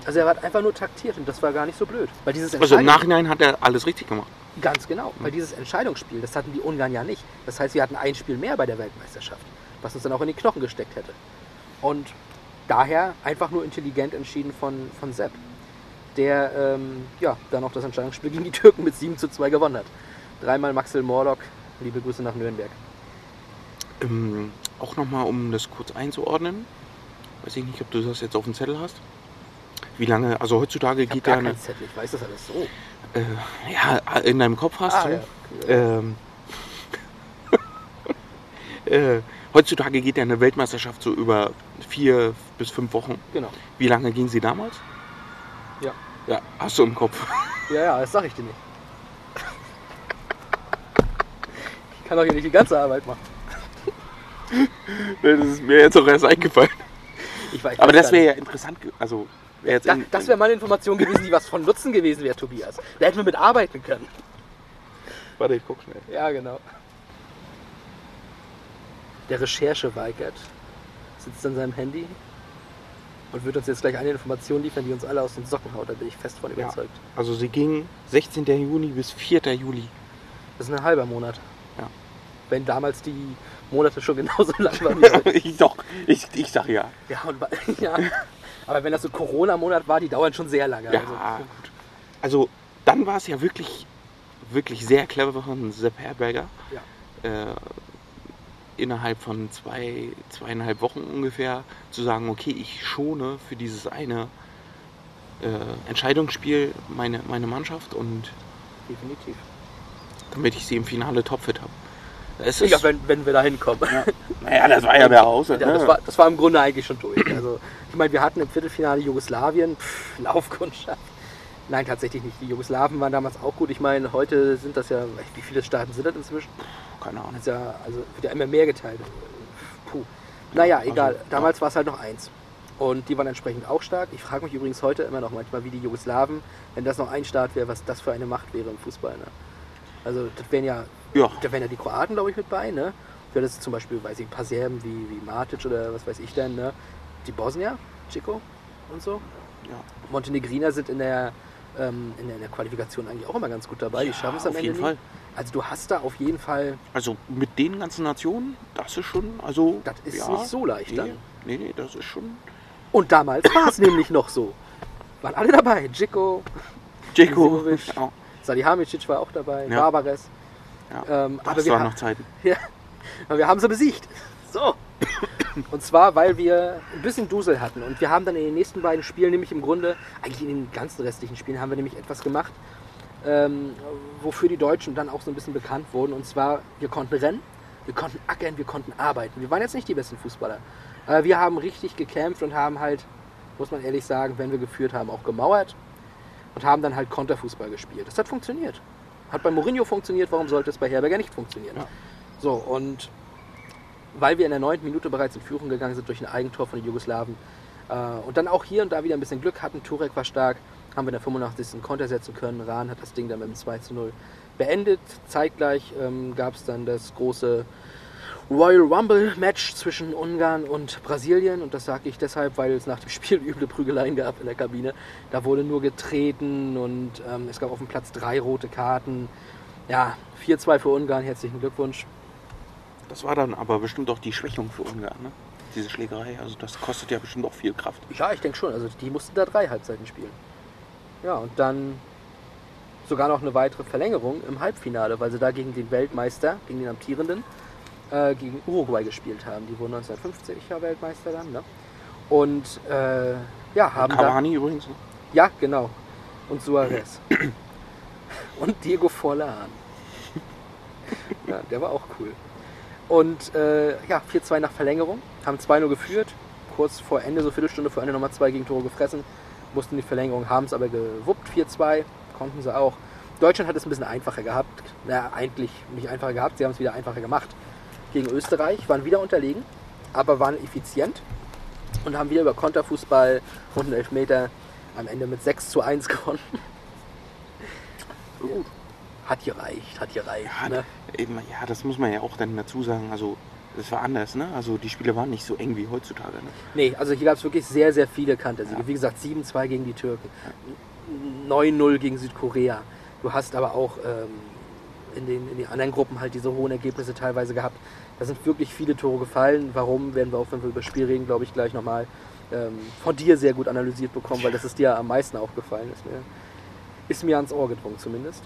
Also er hat einfach nur taktiert und das war gar nicht so blöd. Weil dieses im Nachhinein hat er alles richtig gemacht. Ganz genau, weil dieses Entscheidungsspiel, das hatten die Ungarn ja nicht. Das heißt, wir hatten ein Spiel mehr bei der Weltmeisterschaft, was uns dann auch in die Knochen gesteckt hätte. Und daher einfach nur intelligent entschieden von Sepp, der dann auch das Entscheidungsspiel gegen die Türken mit 7:2 gewonnen hat. Dreimal Maxl Morlock, liebe Grüße nach Nürnberg. Auch nochmal, um das kurz einzuordnen, weiß ich nicht, ob du das jetzt auf dem Zettel hast. Wie lange, also heutzutage geht ja eine... Zettel, ich weiß das alles so. In deinem Kopf hast du. Ja. Heutzutage geht ja eine Weltmeisterschaft so über 4 bis 5 Wochen. Genau. Wie lange ging sie damals? Ja. Ja, hast du im Kopf. Ja, das sag ich dir nicht. Ich kann doch hier nicht die ganze Arbeit machen. Das ist mir jetzt auch erst eingefallen. Aber das wäre ja interessant, also... Das wäre meine Information gewesen, die was von Nutzen gewesen wäre, Tobias. Da hätten wir mitarbeiten können. Warte, ich guck schnell. Ja, genau. Der Recherche-Weigert sitzt an seinem Handy und wird uns jetzt gleich eine Information liefern, die uns alle aus den Socken haut. Da bin ich fest von überzeugt. Ja, also sie ging 16. Juni bis 4. Juli. Das ist ein halber Monat. Ja. Wenn damals die Monate schon genauso lang waren. Ja, ich sag ja. Ja. Aber wenn das so Corona-Monat war, die dauern schon sehr lange. Ja, also dann war es ja wirklich, wirklich sehr clever von Sepp Herberger. Ja. Innerhalb von 2,5 Wochen ungefähr zu sagen, okay, ich schone für dieses eine Entscheidungsspiel meine Mannschaft und definitiv, damit ich sie im Finale topfit habe. Ja, wenn wir da hinkommen. Ja. Naja, das war ja der Haushalt. Ja, das war im Grunde eigentlich schon durch. Also, ich meine, wir hatten im Viertelfinale Jugoslawien, Laufkundschaft. Nein, tatsächlich nicht. Die Jugoslawen waren damals auch gut. Ich meine, heute sind das ja, wie viele Staaten sind das inzwischen? Keine Ahnung. Das ist ja, also wird ja immer mehr geteilt. Puh. Naja, egal. Damals war es halt noch 1. Und die waren entsprechend auch stark. Ich frage mich übrigens heute immer noch manchmal, wie die Jugoslawen, wenn das noch ein Staat wäre, was das für eine Macht wäre im Fußball. Ne? Also, das wären ja... Ja. Da wären ja die Kroaten, glaube ich, mit bei, ne? Für das zum Beispiel, weiß ich, ein paar Serben wie Matic oder was weiß ich denn, ne? Die Bosnier, Chico und so. Ja. Montenegriner sind in der Qualifikation eigentlich auch immer ganz gut dabei. Die schaffen es am Ende. Auf jeden Fall. Also du hast da auf jeden Fall... Also mit den ganzen Nationen, das ist schon, also... Das ist nicht so leicht dann. Nee, das ist schon... Und damals war es nämlich noch so. Waren alle dabei. Chico. Ja. Salihamidzic war auch dabei. Ja. Barbares. Ja, aber wir waren noch Zeiten. Ja, aber wir haben sie besiegt. So. Und zwar, weil wir ein bisschen Dusel hatten. Und wir haben dann in den nächsten beiden Spielen nämlich im Grunde, eigentlich in den ganzen restlichen Spielen, haben wir nämlich etwas gemacht, wofür die Deutschen dann auch so ein bisschen bekannt wurden. Und zwar, wir konnten rennen, wir konnten ackern, wir konnten arbeiten. Wir waren jetzt nicht die besten Fußballer. Aber wir haben richtig gekämpft und haben halt, muss man ehrlich sagen, wenn wir geführt haben, auch gemauert. Und haben dann halt Konterfußball gespielt. Das hat funktioniert. Hat bei Mourinho funktioniert, warum sollte es bei Herberger nicht funktionieren? Ja. So, und weil wir in der 9. Minute bereits in Führung gegangen sind durch ein Eigentor von den Jugoslawen und dann auch hier und da wieder ein bisschen Glück hatten, Turek war stark, haben wir in der 85. Konter setzen können, Rahn hat das Ding dann mit dem 2:0 beendet. Zeitgleich gab es dann das große Royal Rumble-Match zwischen Ungarn und Brasilien. Und das sage ich deshalb, weil es nach dem Spiel üble Prügeleien gab in der Kabine. Da wurde nur getreten und es gab auf dem Platz 3 rote Karten. Ja, 4:2 für Ungarn, herzlichen Glückwunsch. Das war dann aber bestimmt auch die Schwächung für Ungarn, ne? Diese Schlägerei, also das kostet ja bestimmt auch viel Kraft. Ja, ich denke schon, also die mussten da 3 Halbzeiten spielen. Ja, und dann sogar noch eine weitere Verlängerung im Halbfinale, weil sie da gegen den Weltmeister, gegen den amtierenden, gegen Uruguay gespielt haben. Die wurden 1950er Weltmeister dann, ne? Und haben Cavani dann, übrigens. Ne? Ja, genau. Und Suarez. Und Diego Forlan. Ja, der war auch cool. Und 4:2 nach Verlängerung. Haben 2:0 geführt. Kurz vor Ende, so Viertelstunde vor Ende, nochmal 2 Gegentore gefressen. Mussten die Verlängerung, haben es aber gewuppt. 4:2. Konnten sie auch. Deutschland hat es ein bisschen einfacher gehabt. Na, eigentlich nicht einfacher gehabt. Sie haben es wieder einfacher gemacht. Gegen Österreich, waren wieder unterlegen, aber waren effizient und haben wieder über Konterfußball und einen Elfmeter am Ende mit 6:1 gewonnen. Hat gereicht, ne? Eben, ja, das muss man ja auch dann dazu sagen, also Das war anders, ne? Also die Spiele waren nicht so eng wie heutzutage, ne? Nee, also hier gab es wirklich sehr, sehr viele Kantersiege. Ja. Wie gesagt, 7-2 gegen die Türken, 9-0 gegen Südkorea. Du hast aber auch in den anderen Gruppen halt diese hohen Ergebnisse teilweise gehabt. Da sind wirklich viele Tore gefallen. Warum, werden wir auch, wenn wir über das Spiel reden, glaube ich, gleich nochmal von dir sehr gut analysiert bekommen, weil das ist dir am meisten aufgefallen. Ist mir ans Ohr gedrungen zumindest.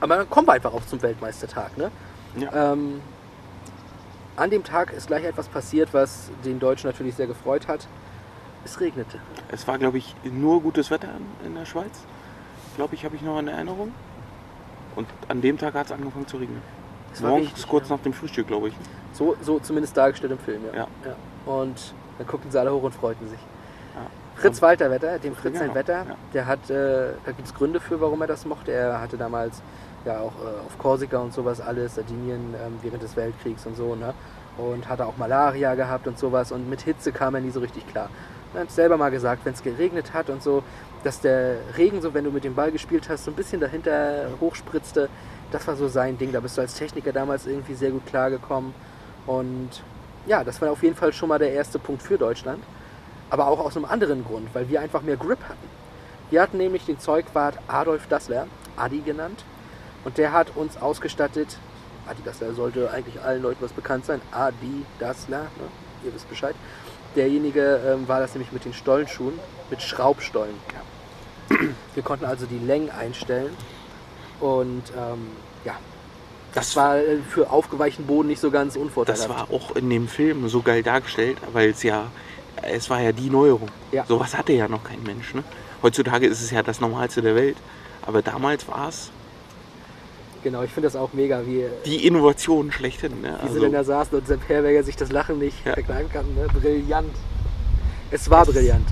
Aber dann kommen wir einfach auch zum Weltmeistertag, ne? Ja. An dem Tag ist gleich etwas passiert, was den Deutschen natürlich sehr gefreut hat. Es regnete. Es war, glaube ich, nur gutes Wetter in der Schweiz. Glaube ich, habe ich noch eine Erinnerung. Und an dem Tag hat es angefangen zu regnen. Morgens kurz nach dem Frühstück, glaube ich. So zumindest dargestellt im Film, ja. Und dann guckten sie alle hoch und freuten sich. Ja. Fritz Walter-Wetter, dem Fritz sein Wetter, der hat, da gibt es Gründe für, warum er das mochte. Er hatte damals ja auch auf Korsika und sowas alles, Sardinien während des Weltkriegs und so, ne? Und hatte auch Malaria gehabt und sowas, und mit Hitze kam er nie so richtig klar. Er hat selber mal gesagt, wenn es geregnet hat und so, dass der Regen, so wenn du mit dem Ball gespielt hast, so ein bisschen dahinter hochspritzte, das war so sein Ding. Da bist du als Techniker damals irgendwie sehr gut klargekommen. Und ja, das war auf jeden Fall schon mal der erste Punkt für Deutschland. Aber auch aus einem anderen Grund, weil wir einfach mehr Grip hatten. Wir hatten nämlich den Zeugwart Adolf Dassler, Adi genannt. Und der hat uns ausgestattet, Adi Dassler sollte eigentlich allen Leuten was bekannt sein, Adi Dassler, ne? Ihr wisst Bescheid. Derjenige war das nämlich mit den Stollenschuhen, mit Schraubstollen. Ja. Wir konnten also die Längen einstellen und das war für aufgeweichten Boden nicht so ganz unvorteilhaft. Das war auch in dem Film so geil dargestellt, weil es war ja die Neuerung. Ja. Sowas hatte ja noch kein Mensch, ne? Heutzutage ist es ja das Normalste der Welt, aber damals war es... Genau, ich finde das auch mega, wie... Die Innovation schlechthin, ne? Wie sie denn da saßen und Sepp Herberger sich das Lachen nicht verkneifen kann, ne? Brillant. Es war brillant.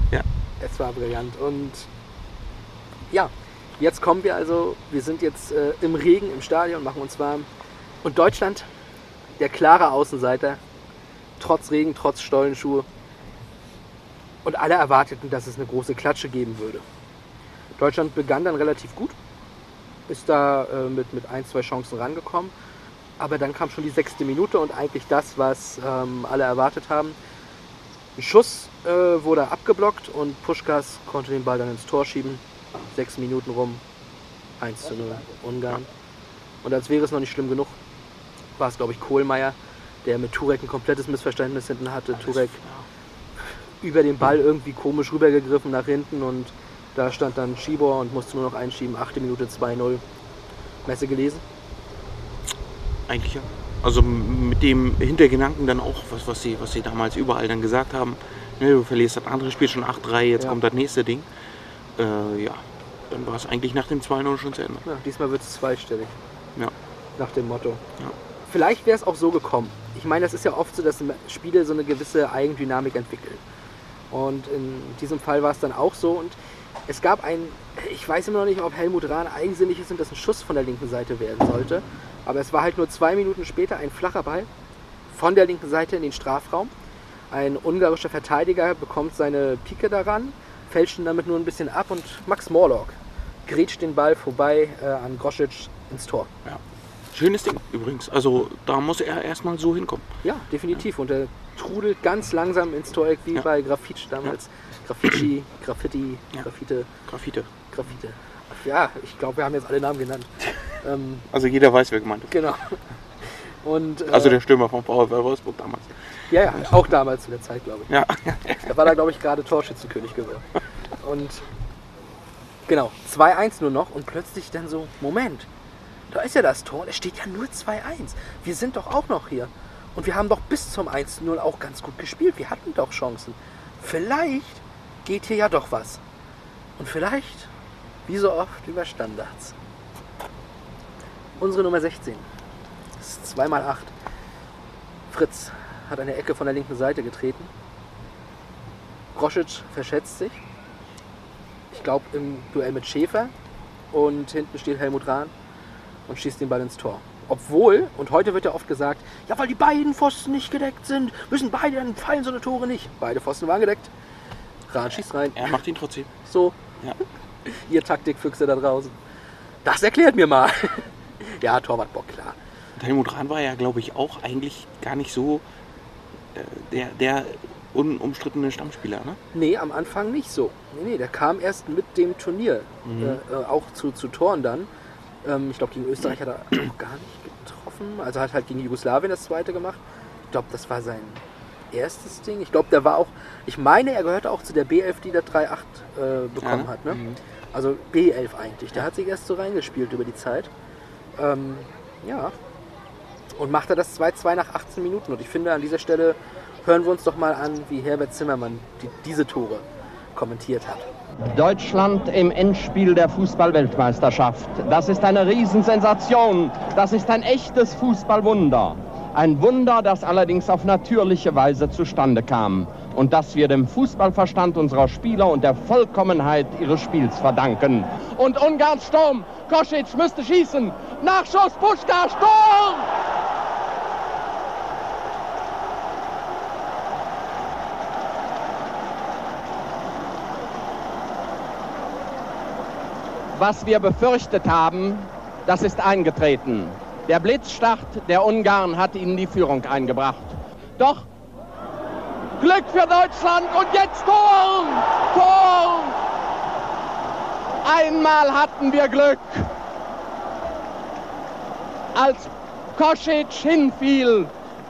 Und ja, jetzt kommen wir also, wir sind jetzt im Regen im Stadion, machen uns warm. Und Deutschland, der klare Außenseiter, trotz Regen, trotz Stollenschuhe. Und alle erwarteten, dass es eine große Klatsche geben würde. Deutschland begann dann relativ gut. Ist da mit 1-2 Chancen rangekommen. Aber dann kam schon die 6. Minute und eigentlich das, was alle erwartet haben. Ein Schuss wurde abgeblockt und Puskás konnte den Ball dann ins Tor schieben. 6 Minuten rum, 1-0 Ungarn. Und als wäre es noch nicht schlimm genug, war es, glaube ich, Kohlmeier, der mit Turek ein komplettes Missverständnis hinten hatte. Turek über den Ball irgendwie komisch rübergegriffen nach hinten und da stand dann Schibor und musste nur noch einschieben. 8. Minute 2-0. Messe gelesen? Eigentlich ja. Also mit dem Hintergedanken dann auch, was sie damals überall dann gesagt haben. Ne, du verlierst das andere Spiel schon 8-3, jetzt kommt das nächste Ding. Dann war es eigentlich nach dem 2-0 schon zu Ende. Ja, diesmal wird es zweistellig. Ja. Nach dem Motto. Ja. Vielleicht wäre es auch so gekommen. Ich meine, das ist ja oft so, dass Spiele so eine gewisse Eigendynamik entwickeln. Und in diesem Fall war es dann auch so. Und es gab ich weiß immer noch nicht, ob Helmut Rahn eigensinnig ist und das ein Schuss von der linken Seite werden sollte. Aber es war halt nur 2 Minuten später ein flacher Ball von der linken Seite in den Strafraum. Ein ungarischer Verteidiger bekommt seine Pike daran, fälscht ihn damit nur ein bisschen ab und Maxl Morlock grätscht den Ball vorbei an Grosic ins Tor. Ja. Schönes Ding übrigens. Also da muss er erstmal so hinkommen. Ja, definitiv. Ja. Und er trudelt ganz langsam ins Tor, wie bei Grafitsch damals. Ja. Graffite. Ja, ich glaube, wir haben jetzt alle Namen genannt. Also jeder weiß, wer gemeint ist. Genau. Und, also der Stürmer vom VfL Wolfsburg damals. Ja, auch damals zu der Zeit, glaube ich. Ja. Da war er, glaube ich, gerade Torschützenkönig geworden. Und genau, 2-1 nur noch und plötzlich dann so, Moment, da ist ja das Tor, es steht ja nur 2-1. Wir sind doch auch noch hier. Und wir haben doch bis zum 1-0 auch ganz gut gespielt. Wir hatten doch Chancen. Vielleicht geht hier ja doch was. Und vielleicht, wie so oft, über Standards. Unsere Nummer 16. Das ist 2x8. Fritz hat eine Ecke von der linken Seite getreten. Grosic verschätzt sich. Ich glaube im Duell mit Schäfer. Und hinten steht Helmut Rahn und schießt den Ball ins Tor. Obwohl, und heute wird ja oft gesagt, ja, weil die beiden Pfosten nicht gedeckt sind, müssen beide, dann fallen so eine Tore nicht. Beide Pfosten waren gedeckt. Rahn schießt rein. Er macht ihn trotzdem. So. Ja. Ihr Taktikfüchse da draußen. Das erklärt mir mal. Ja, Torwartbock, klar. Und Helmut Rahn war ja, glaube ich, auch eigentlich gar nicht so der unumstrittene Stammspieler, ne? Nee, am Anfang nicht so. Nee, der kam erst mit dem Turnier auch zu Toren dann. Ich glaube, gegen Österreich hat er auch gar nicht getroffen. Also hat halt gegen Jugoslawien das zweite gemacht. Ich glaube, das war sein erstes Ding. Ich glaube, der war auch, ich meine, er gehörte auch zu der B11, die der 3-8 bekommen hat. Ne? Mhm. Also B11 eigentlich. Der hat sich erst so reingespielt über die Zeit. Ja. Und macht er das 2-2 nach 18 Minuten. Und ich finde, an dieser Stelle hören wir uns doch mal an, wie Herbert Zimmermann diese Tore kommentiert hat. Deutschland im Endspiel der Fußball-Weltmeisterschaft. Das ist eine Riesensensation. Das ist ein echtes Fußballwunder. Ein Wunder, das allerdings auf natürliche Weise zustande kam und das wir dem Fußballverstand unserer Spieler und der Vollkommenheit ihres Spiels verdanken. Und Ungarns Sturm, Kosic müsste schießen, Nachschuss, Puskás, Tor! Was wir befürchtet haben, das ist eingetreten. Der Blitzstart der Ungarn hat ihnen die Führung eingebracht. Doch Glück für Deutschland und jetzt Tor! Tor! Einmal hatten wir Glück. Als Kosic hinfiel,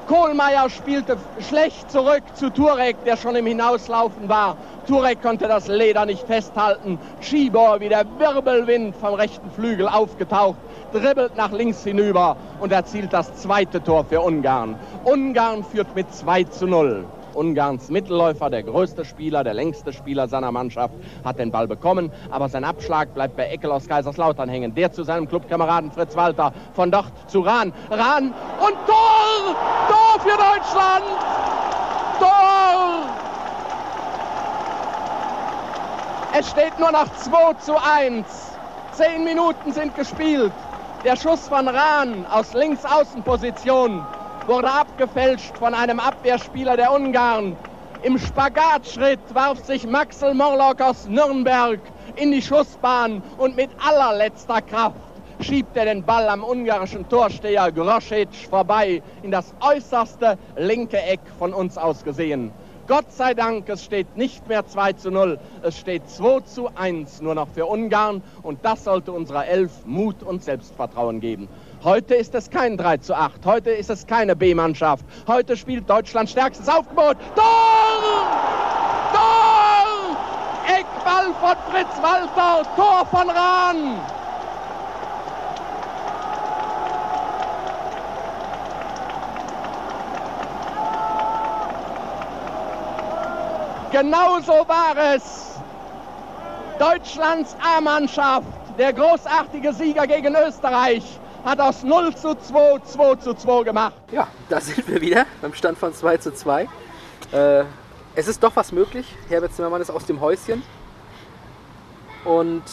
Kohlmeier spielte schlecht zurück zu Turek, der schon im Hinauslaufen war. Turek konnte das Leder nicht festhalten. Schibor, wie der Wirbelwind vom rechten Flügel aufgetaucht, dribbelt nach links hinüber und erzielt das zweite Tor für Ungarn. Ungarn führt mit 2-0. Ungarns Mittelläufer, der größte Spieler, der längste Spieler seiner Mannschaft, hat den Ball bekommen, aber sein Abschlag bleibt bei Eckel aus Kaiserslautern hängen. Der zu seinem Clubkameraden Fritz Walter, von dort zu Rahn. Rahn und Tor! Tor für Deutschland! Tor! Es steht nur noch 2-1. 10 Minuten sind gespielt. Der Schuss von Rahn aus Linksaußenposition wurde abgefälscht von einem Abwehrspieler der Ungarn. Im Spagatschritt warf sich Maxl Morlock aus Nürnberg in die Schussbahn und mit allerletzter Kraft schiebt er den Ball am ungarischen Torsteher Grosic vorbei in das äußerste linke Eck von uns aus gesehen. Gott sei Dank, es steht nicht mehr 2-0, es steht 2-1 nur noch für Ungarn und das sollte unserer Elf Mut und Selbstvertrauen geben. Heute ist es kein 3-8, heute ist es keine B-Mannschaft, heute spielt Deutschland stärkstes Aufgebot. Tor! Tor! Eckball von Fritz Walter, Tor von Rahn! Genauso war es. Deutschlands A-Mannschaft, der großartige Sieger gegen Österreich, hat aus 0-2 2-2 gemacht. Ja, da sind wir wieder beim Stand von 2-2. Es ist doch was möglich. Herbert Zimmermann ist aus dem Häuschen. Und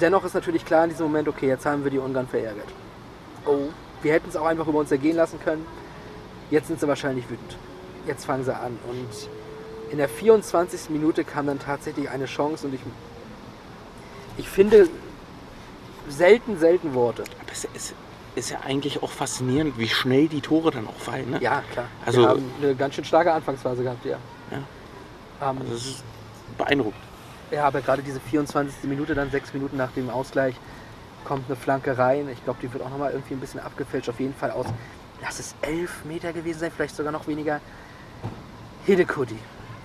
dennoch ist natürlich klar in diesem Moment, okay, jetzt haben wir die Ungarn verärgert. Oh, wir hätten es auch einfach über uns ergehen lassen können. Jetzt sind sie wahrscheinlich wütend. Jetzt fangen sie an und in der 24. Minute kam dann tatsächlich eine Chance und ich finde selten Worte. Aber es ist ja eigentlich auch faszinierend, wie schnell die Tore dann auch fallen. Ne? Ja, klar. Also, wir haben eine ganz schön starke Anfangsphase gehabt, ja. Also das ist beeindruckend. Ja, aber gerade diese 24. Minute, dann 6 Minuten nach dem Ausgleich, kommt eine Flanke rein. Ich glaube, die wird auch nochmal irgendwie ein bisschen abgefälscht. Auf jeden Fall aus, lass es 11 Meter gewesen sein, vielleicht sogar noch weniger. Hidegkuti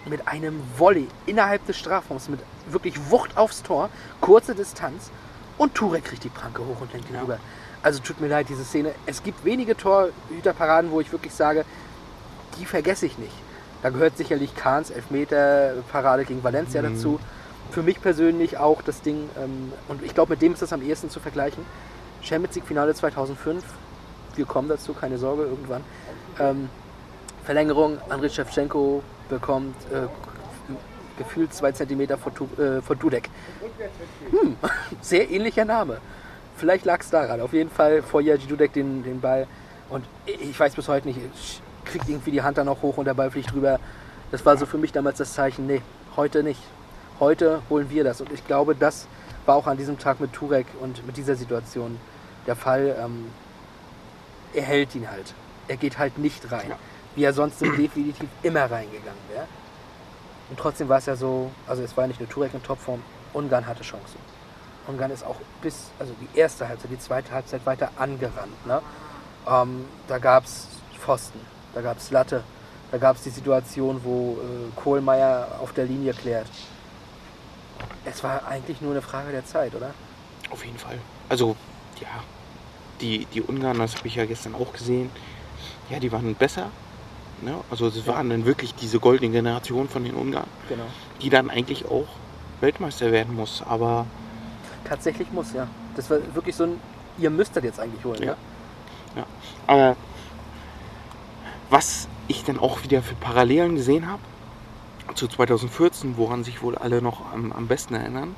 mit einem Volley innerhalb des Strafraums, mit wirklich Wucht aufs Tor, kurze Distanz und Turek kriegt die Pranke hoch und lenkt ihn rüber. Also tut mir leid, diese Szene. Es gibt wenige Torhüterparaden, wo ich wirklich sage, die vergesse ich nicht. Da gehört sicherlich Kahns Elfmeter-Parade gegen Valencia dazu. Für mich persönlich auch das Ding, und ich glaube, mit dem ist das am ehesten zu vergleichen. Champions League-Finale 2005, wir kommen dazu, keine Sorge, irgendwann. Verlängerung, Andriy Shevchenko bekommt gefühlt 2 Zentimeter vor Dudek. Sehr ähnlicher Name. Vielleicht lag es daran. Auf jeden Fall vor Jerzy Dudek den Ball. Und ich weiß bis heute nicht, kriegt irgendwie die Hand dann auch hoch und der Ball fliegt drüber. Das war so für mich damals das Zeichen, nee, heute nicht. Heute holen wir das. Und ich glaube, das war auch an diesem Tag mit Turek und mit dieser Situation der Fall. er hält ihn halt. Er geht halt nicht rein, wie er sonst definitiv immer reingegangen wäre. Und trotzdem war es ja so, also es war nicht nur Turek in Topform, Ungarn hatte Chancen. Ungarn ist auch bis, also die erste Halbzeit, die zweite Halbzeit weiter angerannt. Ne? Da gab es Pfosten, da gab es Latte, da gab es die Situation, wo Kohlmeier auf der Linie klärt. Es war eigentlich nur eine Frage der Zeit, oder? Auf jeden Fall. Also, ja, die Ungarn, das habe ich ja gestern auch gesehen, ja, die waren besser. Ne? Also es waren dann wirklich diese goldene Generation von den Ungarn, die dann eigentlich auch Weltmeister werden muss, aber... Tatsächlich muss, ja. Das war wirklich so ein, ihr müsstet jetzt eigentlich holen, ja. Ne? Ja. Aber was ich dann auch wieder für Parallelen gesehen habe zu 2014, woran sich wohl alle noch am besten erinnern,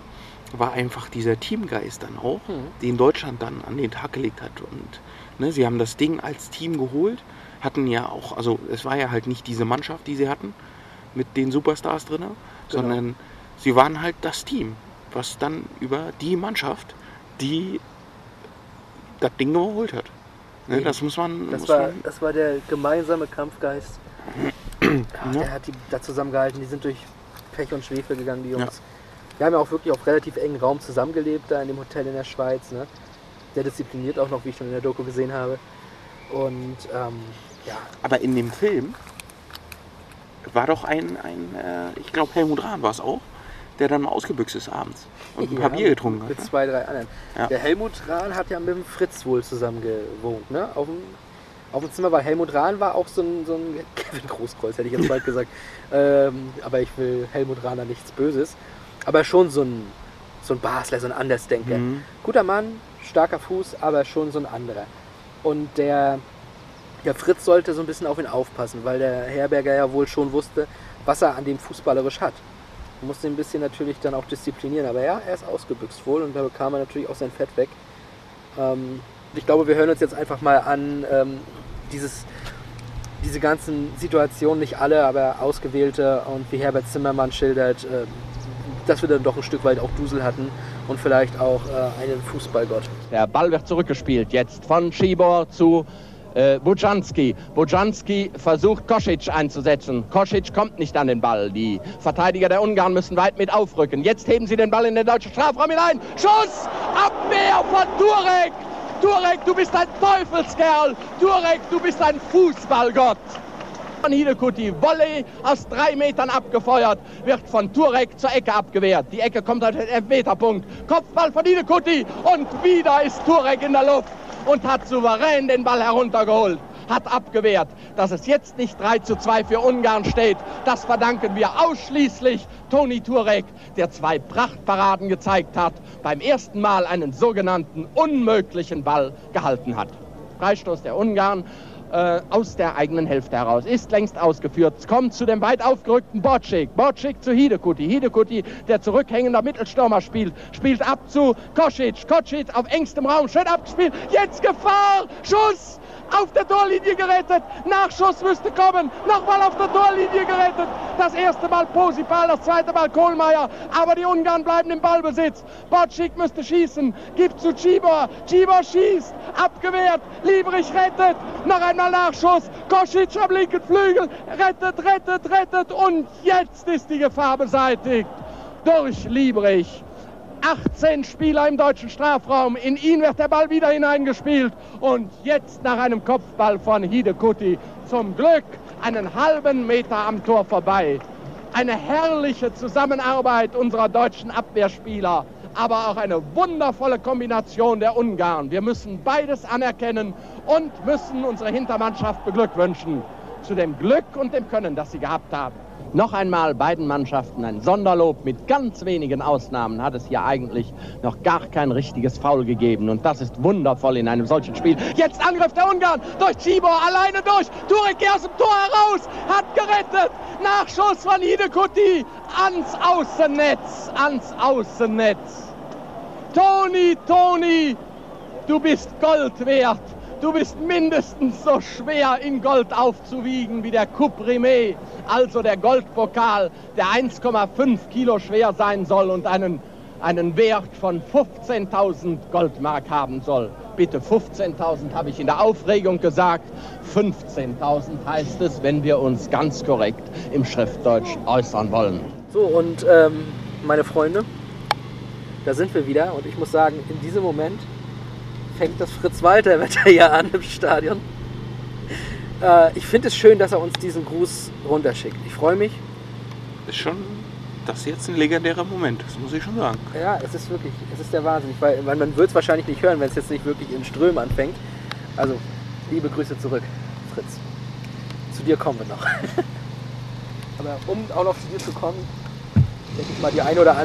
war einfach dieser Teamgeist dann auch, den Deutschland dann an den Tag gelegt hat. Und ne, sie haben das Ding als Team geholt, hatten ja auch, also es war ja halt nicht diese Mannschaft, die sie hatten, mit den Superstars drin, sondern sie waren halt das Team, was dann über die Mannschaft, die das Ding geholt hat. Ne, das muss man... Das war der gemeinsame Kampfgeist. Ach, der hat die da zusammengehalten, die sind durch Pech und Schwefel gegangen, die Jungs. Ja. Wir haben ja auch wirklich auf relativ engen Raum zusammengelebt, da in dem Hotel in der Schweiz. Ne? Der diszipliniert auch noch, wie ich schon in der Doku gesehen habe. Und ja. Aber in dem Film war doch ein ich glaube Helmut Rahn war es auch, der dann mal ausgebüxt ist abends und ein paar Bier getrunken hat. Mit zwei, drei anderen. Ja. Der Helmut Rahn hat ja mit dem Fritz wohl zusammen gewohnt, ne? Auf dem Zimmer, weil Helmut Rahn war auch so ein Kevin Großkreuz, hätte ich jetzt bald gesagt. Aber ich will Helmut Rahn da nichts Böses. Aber schon so ein Basler, so ein Andersdenker. Mhm. Guter Mann, starker Fuß, aber schon so ein anderer. Und der Fritz sollte so ein bisschen auf ihn aufpassen, weil der Herberger ja wohl schon wusste, was er an dem fußballerisch hat. Man musste ihn ein bisschen natürlich dann auch disziplinieren. Aber ja, er ist ausgebüxt wohl und da bekam er natürlich auch sein Fett weg. Ich glaube, wir hören uns jetzt einfach mal an, diese ganzen Situationen, nicht alle, aber ausgewählte, und wie Herbert Zimmermann schildert, dass wir dann doch ein Stück weit auch Dusel hatten und vielleicht auch einen Fußballgott. Der Ball wird zurückgespielt, jetzt von Schibor zu Budzjanski. Budzjanski versucht Kosic einzusetzen. Kosic kommt nicht an den Ball. Die Verteidiger der Ungarn müssen weit mit aufrücken. Jetzt heben sie den Ball in den deutschen Strafraum hinein. Schuss! Abwehr von Turek! Turek, du bist ein Teufelskerl! Turek, du bist ein Fußballgott! Von Hidegkuti, Volley aus 3 Metern abgefeuert, wird von Turek zur Ecke abgewehrt. Die Ecke kommt auf den Elfmeterpunkt. Kopfball von Hidegkuti und wieder ist Turek in der Luft und hat souverän den Ball heruntergeholt, hat abgewehrt. Dass es jetzt nicht 3:2 für Ungarn steht, das verdanken wir ausschließlich Toni Turek, der 2 Prachtparaden gezeigt hat, beim ersten Mal einen sogenannten unmöglichen Ball gehalten hat. Freistoß der Ungarn aus der eigenen Hälfte heraus, ist längst ausgeführt, kommt zu dem weit aufgerückten Bocic, Bocic zu Hidegkuti, Hidegkuti, der zurückhängender Mittelstürmer spielt ab zu Kosic, Kosic auf engstem Raum, schön abgespielt, jetzt Gefahr, Schuss! Auf der Torlinie gerettet, Nachschuss müsste kommen, nochmal auf der Torlinie gerettet, das erste Mal Posipal, das zweite Mal Kohlmeier, aber die Ungarn bleiben im Ballbesitz, Bocic müsste schießen, gibt zu Cibor, Cibor schießt, abgewehrt, Liebrich rettet, noch einmal Nachschuss, Kosic am linken Flügel, rettet und jetzt ist die Gefahr beseitigt durch Liebrich. 18 Spieler im deutschen Strafraum, in ihn wird der Ball wieder hineingespielt und jetzt nach einem Kopfball von Hidegkuti zum Glück einen halben Meter am Tor vorbei. Eine herrliche Zusammenarbeit unserer deutschen Abwehrspieler, aber auch eine wundervolle Kombination der Ungarn. Wir müssen beides anerkennen und müssen unsere Hintermannschaft beglückwünschen zu dem Glück und dem Können, das sie gehabt haben. Noch einmal beiden Mannschaften ein Sonderlob. Mit ganz wenigen Ausnahmen hat es hier eigentlich noch gar kein richtiges Foul gegeben. Und das ist wundervoll in einem solchen Spiel. Jetzt Angriff der Ungarn durch Cibor, alleine durch. Turek aus dem Tor heraus, hat gerettet. Nachschuss von Hidegkuti ans Außennetz. Toni, du bist Gold wert. Du bist mindestens so schwer in Gold aufzuwiegen wie der Coupe Rimée, also der Goldpokal, der 1,5 Kilo schwer sein soll und einen Wert von 15.000 Goldmark haben soll. bitte 15.000 habe ich in der Aufregung gesagt. 15.000 heißt es, wenn wir uns ganz korrekt im Schriftdeutsch äußern wollen. So, und meine Freunde, da sind wir wieder. Und ich muss sagen, in diesem Moment fängt das Fritz-Walter-Wetter hier an im Stadion. Ich finde es schön, dass er uns diesen Gruß runterschickt. Ich freue mich. Ist schon, das ist jetzt ein legendärer Moment, das muss ich schon sagen. Ja, es ist wirklich, es ist der Wahnsinn. Weil man wird es wahrscheinlich nicht hören, wenn es jetzt nicht wirklich in Strömen anfängt. Also, liebe Grüße zurück, Fritz. Zu dir kommen wir noch. Aber um auch noch zu dir zu kommen, denke ich mal die eine oder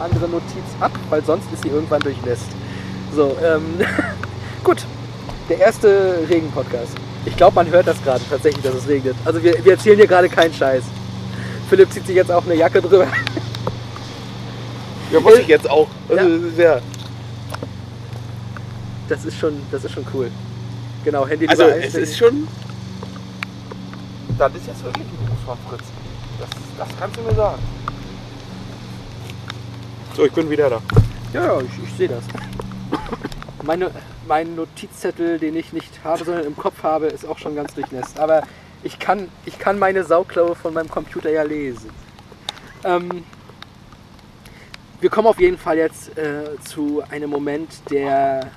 andere Notiz ab, weil sonst ist sie irgendwann durchlässt. So, gut. Der erste Regen-Podcast. Ich glaube, man hört das gerade tatsächlich, dass es regnet. Also wir erzählen hier gerade keinen Scheiß. Philipp zieht sich jetzt auch eine Jacke drüber. Ja, muss ich jetzt auch. Ja. Das ist schon cool. Genau, Handy also es ist schon... Das ist jetzt wirklich ein Gruß von Fritz. Das kannst du mir sagen. So, ich bin wieder da. Ja, ich sehe das. Mein Notizzettel, den ich nicht habe, sondern im Kopf habe, ist auch schon ganz durchnässt. Aber ich kann meine Sauklaue von meinem Computer ja lesen. Wir kommen auf jeden Fall jetzt zu einem Moment, der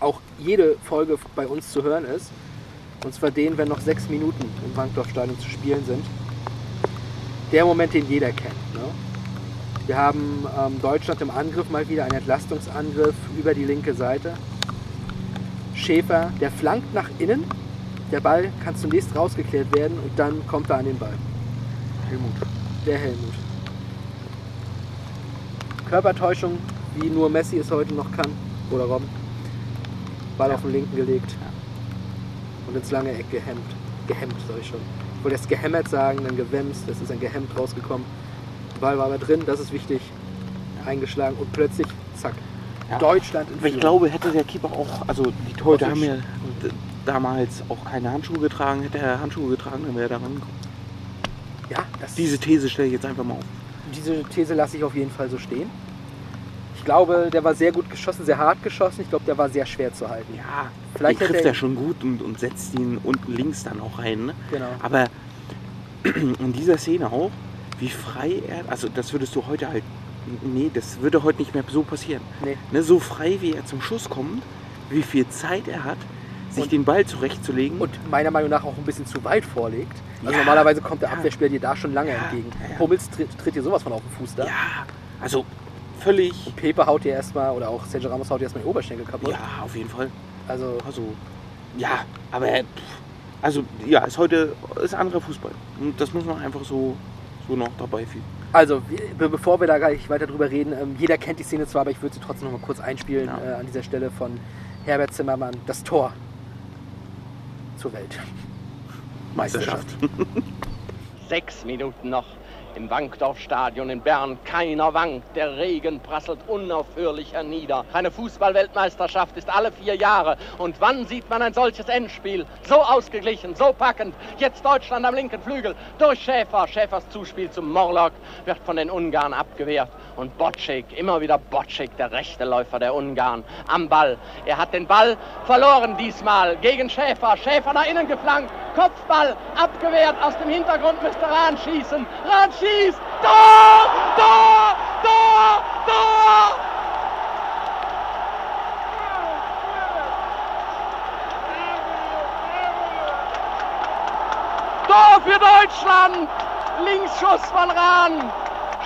auch jede Folge bei uns zu hören ist. Und zwar den, wenn noch 6 Minuten im Wankdorf-Stadion zu spielen sind. Der Moment, den jeder kennt. Ne? Wir haben Deutschland im Angriff, mal wieder einen Entlastungsangriff über die linke Seite. Schäfer, der flankt nach innen, der Ball kann zunächst rausgeklärt werden und dann kommt er an den Ball. Helmut. Der Helmut. Körpertäuschung, wie nur Messi es heute noch kann, oder Robben. Ball auf den linken gelegt und ins lange Eck gehemmt. Gehemmt, sag ich schon. Ich wollte erst gehämmert sagen, dann gewemst, das ist ein Gehemmt rausgekommen. Ball war aber drin, das ist wichtig. Eingeschlagen und plötzlich, zack. Ja. Deutschland in Führung. Ich glaube, hätte der Keeper auch, also die Torhüter haben ja damals auch keine Handschuhe getragen. Hätte er Handschuhe getragen, dann wäre er da rangekommen. Ja, diese These stelle ich jetzt einfach mal auf. Diese These lasse ich auf jeden Fall so stehen. Ich glaube, der war sehr gut geschossen, sehr hart geschossen. Ich glaube, der war sehr schwer zu halten. Ja, vielleicht den trifft er schon gut und setzt ihn unten links dann auch rein. Ne? Genau. Aber in dieser Szene auch, wie frei er, also das würdest du heute halt, nee, das würde heute nicht mehr so passieren. Nee. Ne, so frei, wie er zum Schuss kommt, wie viel Zeit er hat, sich den Ball zurechtzulegen. Und meiner Meinung nach auch ein bisschen zu weit vorlegt. Also ja, normalerweise kommt der Abwehrspieler dir da schon lange entgegen. Ja. Hummels tritt dir sowas von auf den Fuß da. Ja, also völlig... Und Pepe haut dir erstmal, oder auch Sergio Ramos haut dir erstmal den Oberschenkel kaputt. Ja, auf jeden Fall. Also ja, aber... Also, ja, ist anderer Fußball. Und das muss man einfach so noch dabei fühlen. Also, bevor wir da gar nicht weiter drüber reden, jeder kennt die Szene zwar, aber ich würde sie trotzdem noch mal kurz einspielen, an dieser Stelle von Herbert Zimmermann, das Tor zur Weltmeisterschaft. 6 Minuten noch im Wankdorf-Stadion in Bern. Keiner wankt, der Regen prasselt unaufhörlich hernieder. Eine Fußball-Weltmeisterschaft ist alle 4 Jahre. Und wann sieht man ein solches Endspiel? So ausgeglichen, so packend. Jetzt Deutschland am linken Flügel durch Schäfer. Schäfers Zuspiel zum Morlock wird von den Ungarn abgewehrt. Und Bocek, immer wieder Bocek, der rechte Läufer der Ungarn, am Ball. Er hat den Ball verloren diesmal gegen Schäfer. Schäfer nach innen geflankt, Kopfball abgewehrt, aus dem Hintergrund müsste Rahn schießen. Rahn schießt! Tor! Tor! Tor! Tor! Tor für Deutschland! Linksschuss von Rahn!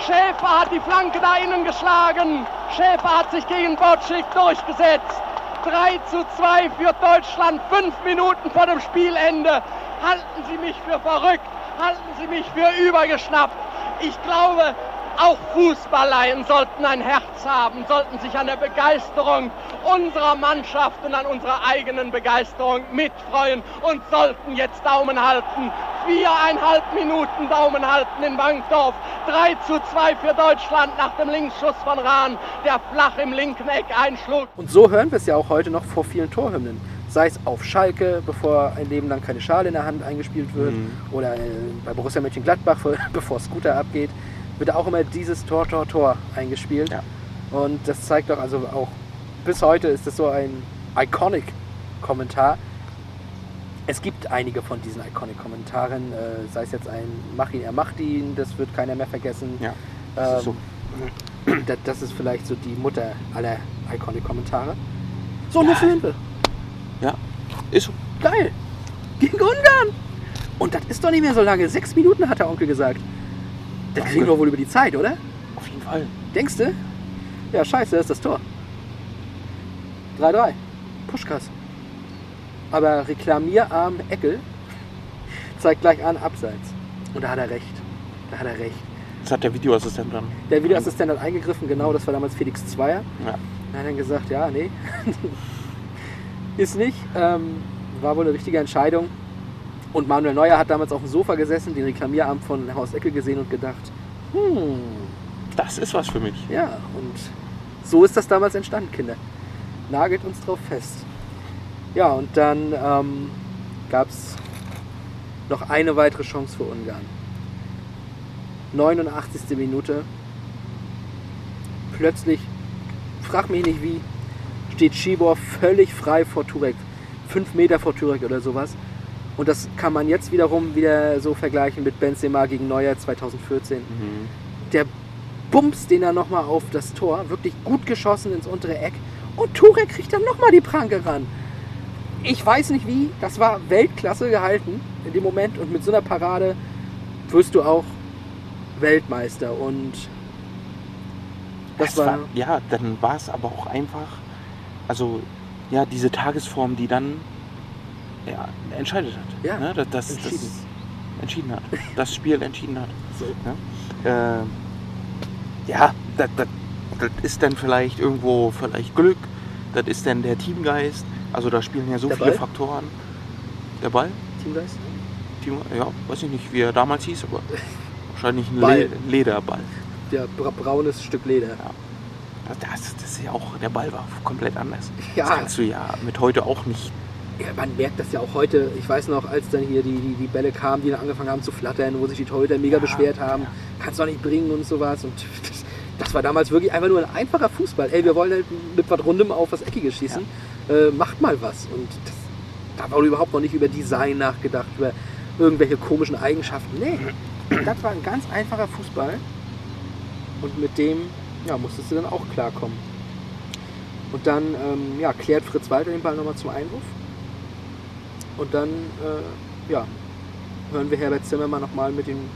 Schäfer hat die Flanke da innen geschlagen. Schäfer hat sich gegen Bocek durchgesetzt. 3:2 für Deutschland, 5 Minuten vor dem Spielende. Halten Sie mich für verrückt, halten Sie mich für übergeschnappt. Ich glaube, auch Fußballleien sollten ein Herz haben, sollten sich an der Begeisterung unserer Mannschaft und an unserer eigenen Begeisterung mitfreuen und sollten jetzt Daumen halten. 4,5 Minuten Daumen halten in Wankdorf. 3:2 für Deutschland nach dem Linksschuss von Rahn, der flach im linken Eck einschlug. Und so hören wir es ja auch heute noch vor vielen Torhymnen. Sei es auf Schalke, bevor ein Leben lang keine Schale in der Hand eingespielt wird, oder bei Borussia Mönchengladbach, bevor Scooter abgeht, wird auch immer dieses Tor, Tor, Tor eingespielt. Ja. Und das zeigt doch, also auch bis heute ist das so ein Iconic-Kommentar. Es gibt einige von diesen Iconic-Kommentaren, sei es jetzt ein Mach ihn, er macht ihn, das wird keiner mehr vergessen. Ja, das ist so. Das ist vielleicht so die Mutter aller Iconic-Kommentare. So, nur Filme. Ja, ist so. Geil. Gegen Ungarn. Und das ist doch nicht mehr so lange. 6 Minuten hat der Onkel gesagt. Das kriegen wir wohl über die Zeit, oder? Auf jeden Fall. Denkst du? Ja, scheiße, das ist das Tor. 3-3. Puskás. Aber reklamierarm Eckel zeigt gleich an, abseits. Und da hat er recht. Das hat der Videoassistent dann. Der Videoassistent hat eingegriffen, genau, das war damals Felix Zweier. Ja. Er hat dann gesagt, ja, nee. Ist nicht. War wohl eine richtige Entscheidung. Und Manuel Neuer hat damals auf dem Sofa gesessen, den Reklamierarm von Horst Eckel gesehen und gedacht, das ist was für mich. Ja, und so ist das damals entstanden, Kinder. Nagelt uns drauf fest. Ja, und dann gab es noch eine weitere Chance für Ungarn. 89. Minute. Plötzlich, frag mich nicht wie, steht Schibor völlig frei vor Turek. 5 Meter vor Turek oder sowas. Und das kann man jetzt wiederum wieder so vergleichen mit Benzema gegen Neuer 2014. Mhm. Der Bums, den er nochmal auf das Tor, wirklich gut geschossen ins untere Eck. Und Turek kriegt dann nochmal die Pranke ran. Ich weiß nicht wie, das war Weltklasse gehalten in dem Moment. Und mit so einer Parade wirst du auch Weltmeister. Und das war... Ja, dann war es aber auch einfach... Also, ja, diese Tagesform, die dann entscheidet hat. Ja, ne? Das entschieden hat. Das Spiel entschieden hat. So. Ne? Das ist dann vielleicht irgendwo Glück. Das ist dann der Teamgeist. Also da spielen ja so viele Faktoren. Der Ball? Teamgeist? Ja, weiß ich nicht, wie er damals hieß, aber wahrscheinlich ein Lederball. Ja, braunes Stück Leder. Ja. Das ist ja auch, der Ball war komplett anders. Ja. Das kannst du ja mit heute auch nicht. Ja, man merkt das ja auch heute. Ich weiß noch, als dann hier die Bälle kamen, die dann angefangen haben zu flattern, wo sich die Torhüter mega beschwert haben. Ja. Kannst du doch nicht bringen und sowas. Und das war damals wirklich einfach nur ein einfacher Fußball. Ey, wir wollen halt mit was Rundem auf was Eckiges schießen. Ja. Macht mal was. Und da wurde überhaupt noch nicht über Design nachgedacht, über irgendwelche komischen Eigenschaften. Nee, das war ein ganz einfacher Fußball. Und mit dem musstest du dann auch klarkommen. Und dann klärt Fritz Walter den Ball nochmal zum Einwurf. Und dann hören wir Herbert Zimmermann nochmal mit den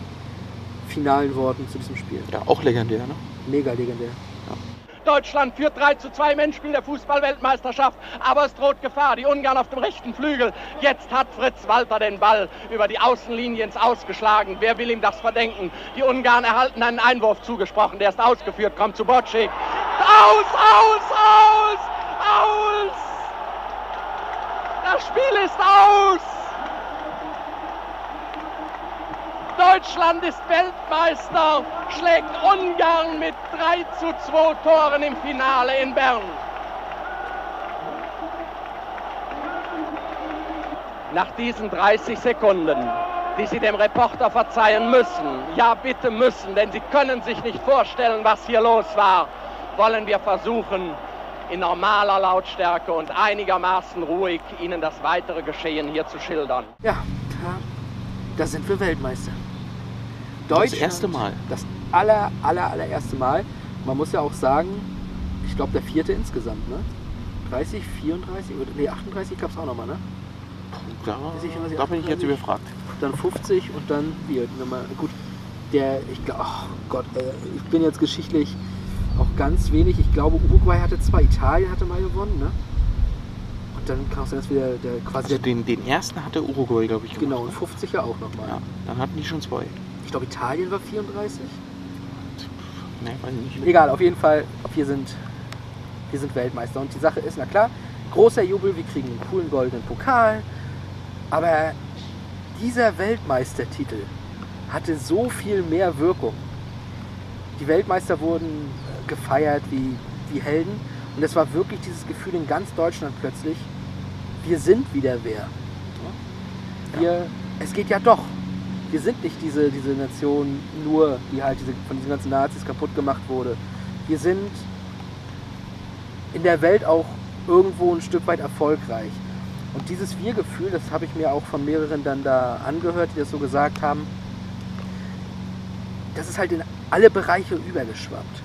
finalen Worten zu diesem Spiel. Ja, auch legendär, ne? Mega legendär. Ja. Deutschland führt 3:2 im Endspiel der Fußball-Weltmeisterschaft, aber es droht Gefahr. Die Ungarn auf dem rechten Flügel. Jetzt hat Fritz Walter den Ball über die Außenlinie ins Ausgeschlagen. Wer will ihm das verdenken? Die Ungarn erhalten einen Einwurf zugesprochen. Der ist ausgeführt, kommt zu Bocek. Aus! Das Spiel ist aus! Deutschland ist Weltmeister, schlägt Ungarn mit 3:2 Toren im Finale in Bern. Nach diesen 30 Sekunden, die Sie dem Reporter verzeihen müssen, ja bitte müssen, denn Sie können sich nicht vorstellen, was hier los war, wollen wir versuchen, in normaler Lautstärke und einigermaßen ruhig Ihnen das weitere Geschehen hier zu schildern. Ja, da sind wir Weltmeister. Deutschland, das erste Mal. Das allererste Mal. Man muss ja auch sagen, ich glaube der 4. insgesamt, ne? 30, 34, nee 38 gab es auch nochmal, ne? Da bin ich jetzt überfragt. Dann 50 und dann wir. Gut, ich bin jetzt geschichtlich auch ganz wenig. Ich glaube, Uruguay hatte 2, Italien hatte mal gewonnen, ne? Und dann kam es jetzt wieder den ersten hatte Uruguay, glaube ich, gemacht. Genau, und 50 ja auch nochmal. Ja, dann hatten die schon 2. Ich glaube, Italien war 34. Ne, weiß ich nicht. Egal, auf jeden Fall, wir sind Weltmeister. Und die Sache ist, na klar, großer Jubel, wir kriegen einen coolen goldenen Pokal. Aber dieser Weltmeistertitel hatte so viel mehr Wirkung. Die Weltmeister wurden gefeiert wie Helden. Und es war wirklich dieses Gefühl in ganz Deutschland plötzlich, wir sind wieder wer. Es geht ja doch. Wir sind nicht diese Nation nur, die halt von diesen ganzen Nazis kaputt gemacht wurde. Wir sind in der Welt auch irgendwo ein Stück weit erfolgreich. Und dieses Wir-Gefühl, das habe ich mir auch von mehreren dann da angehört, die das so gesagt haben, das ist halt in alle Bereiche übergeschwappt.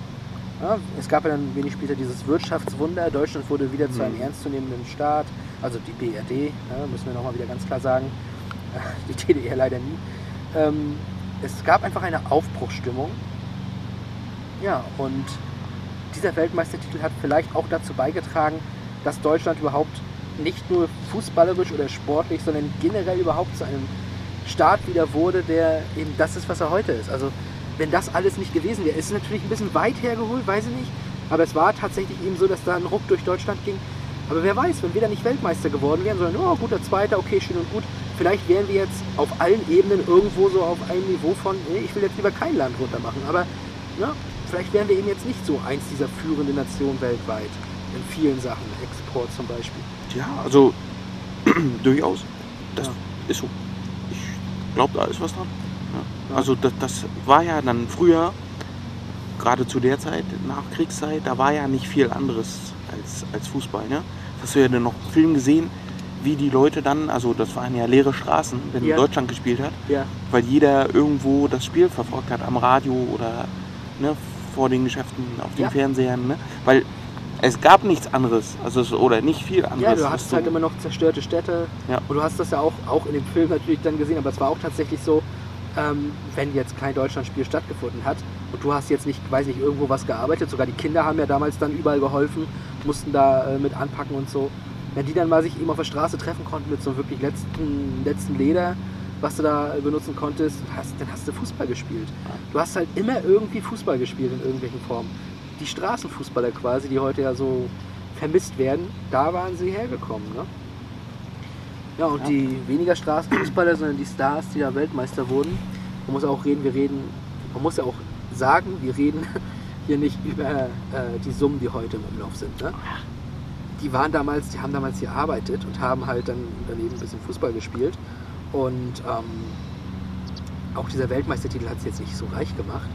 Ja, es gab ja dann wenig später dieses Wirtschaftswunder, Deutschland wurde wieder zu einem ernstzunehmenden Staat, also die BRD, ja, müssen wir nochmal wieder ganz klar sagen, die DDR leider nie. Es gab einfach eine Aufbruchsstimmung. Ja, und dieser Weltmeistertitel hat vielleicht auch dazu beigetragen, dass Deutschland überhaupt nicht nur fußballerisch oder sportlich, sondern generell überhaupt zu einem Staat wieder wurde, der eben das ist, was er heute ist. Also wenn das alles nicht gewesen wäre, ist es natürlich ein bisschen weit hergeholt, weiß ich nicht, aber es war tatsächlich eben so, dass da ein Ruck durch Deutschland ging. Aber wer weiß, wenn wir da nicht Weltmeister geworden wären, sondern oh, guter Zweiter, okay, schön und gut, vielleicht wären wir jetzt auf allen Ebenen irgendwo so auf einem Niveau von, nee, ich will jetzt lieber kein Land runter machen, aber na, vielleicht wären wir eben jetzt nicht so eins dieser führenden Nationen weltweit in vielen Sachen, Export zum Beispiel. Ja, also durchaus. Das ist so. Ich glaube, da ist was dran. Ja. Ja. Also das war ja dann früher, gerade zu der Zeit, Nachkriegszeit, da war ja nicht viel anderes als Fußball. Ne? Hast du ja dann noch einen Film gesehen, wie die Leute dann, also das waren ja leere Straßen, wenn Deutschland gespielt hat, weil jeder irgendwo das Spiel verfolgt hat, am Radio oder ne, vor den Geschäften, auf den Fernsehern, ne? Weil es gab nichts anderes, also oder nicht viel anderes. Ja, du hast halt immer noch zerstörte Städte und du hast das ja auch in dem Film natürlich dann gesehen, aber es war auch tatsächlich so, wenn jetzt kein Deutschlandspiel stattgefunden hat und du hast jetzt nicht, weiß nicht, irgendwo was gearbeitet, sogar die Kinder haben ja damals dann überall geholfen, mussten da mit anpacken und so. Wenn die dann mal sich eben auf der Straße treffen konnten mit so einem wirklich letzten Leder, was du da benutzen konntest, dann hast du Fußball gespielt. Du hast halt immer irgendwie Fußball gespielt in irgendwelchen Formen. Die Straßenfußballer quasi, die heute ja so vermisst werden, da waren sie hergekommen. Ne? Ja, und die weniger Straßenfußballer, sondern die Stars, die da Weltmeister wurden. Man muss auch reden, man muss ja auch sagen, wir reden hier nicht über die Summen, die heute im Umlauf sind. Ne? Die haben damals gearbeitet und haben halt dann daneben ein bisschen Fußball gespielt. Und auch dieser Weltmeistertitel hat es jetzt nicht so reich gemacht.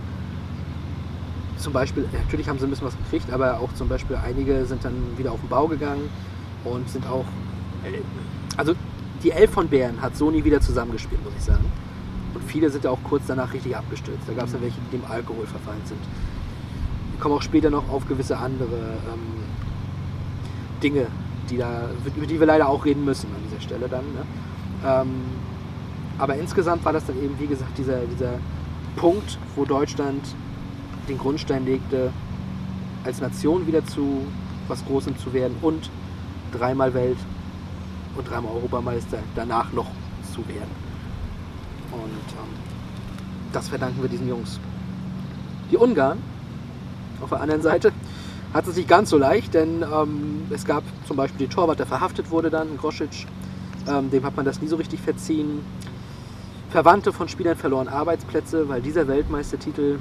Zum Beispiel, natürlich haben sie ein bisschen was gekriegt, aber auch zum Beispiel einige sind dann wieder auf den Bau gegangen und sind auch, also die Elf von Bären hat so nie wieder zusammengespielt, muss ich sagen. Und viele sind ja auch kurz danach richtig abgestürzt. Da gab es dann welche, die dem Alkohol verfallen sind. Wir kommen auch später noch auf gewisse andere Dinge, über die wir leider auch reden müssen an dieser Stelle dann. Ne? Aber insgesamt war das dann eben, wie gesagt, dieser Punkt, wo Deutschland den Grundstein legte, als Nation wieder zu was Großem zu werden und dreimal Welt- und dreimal Europameister danach noch zu werden. Und das verdanken wir diesen Jungs. Die Ungarn, auf der anderen Seite, hat es nicht ganz so leicht, denn es gab zum Beispiel den Torwart, der verhaftet wurde dann, Grosic, dem hat man das nie so richtig verziehen. Verwandte von Spielern verloren Arbeitsplätze, weil dieser Weltmeistertitel,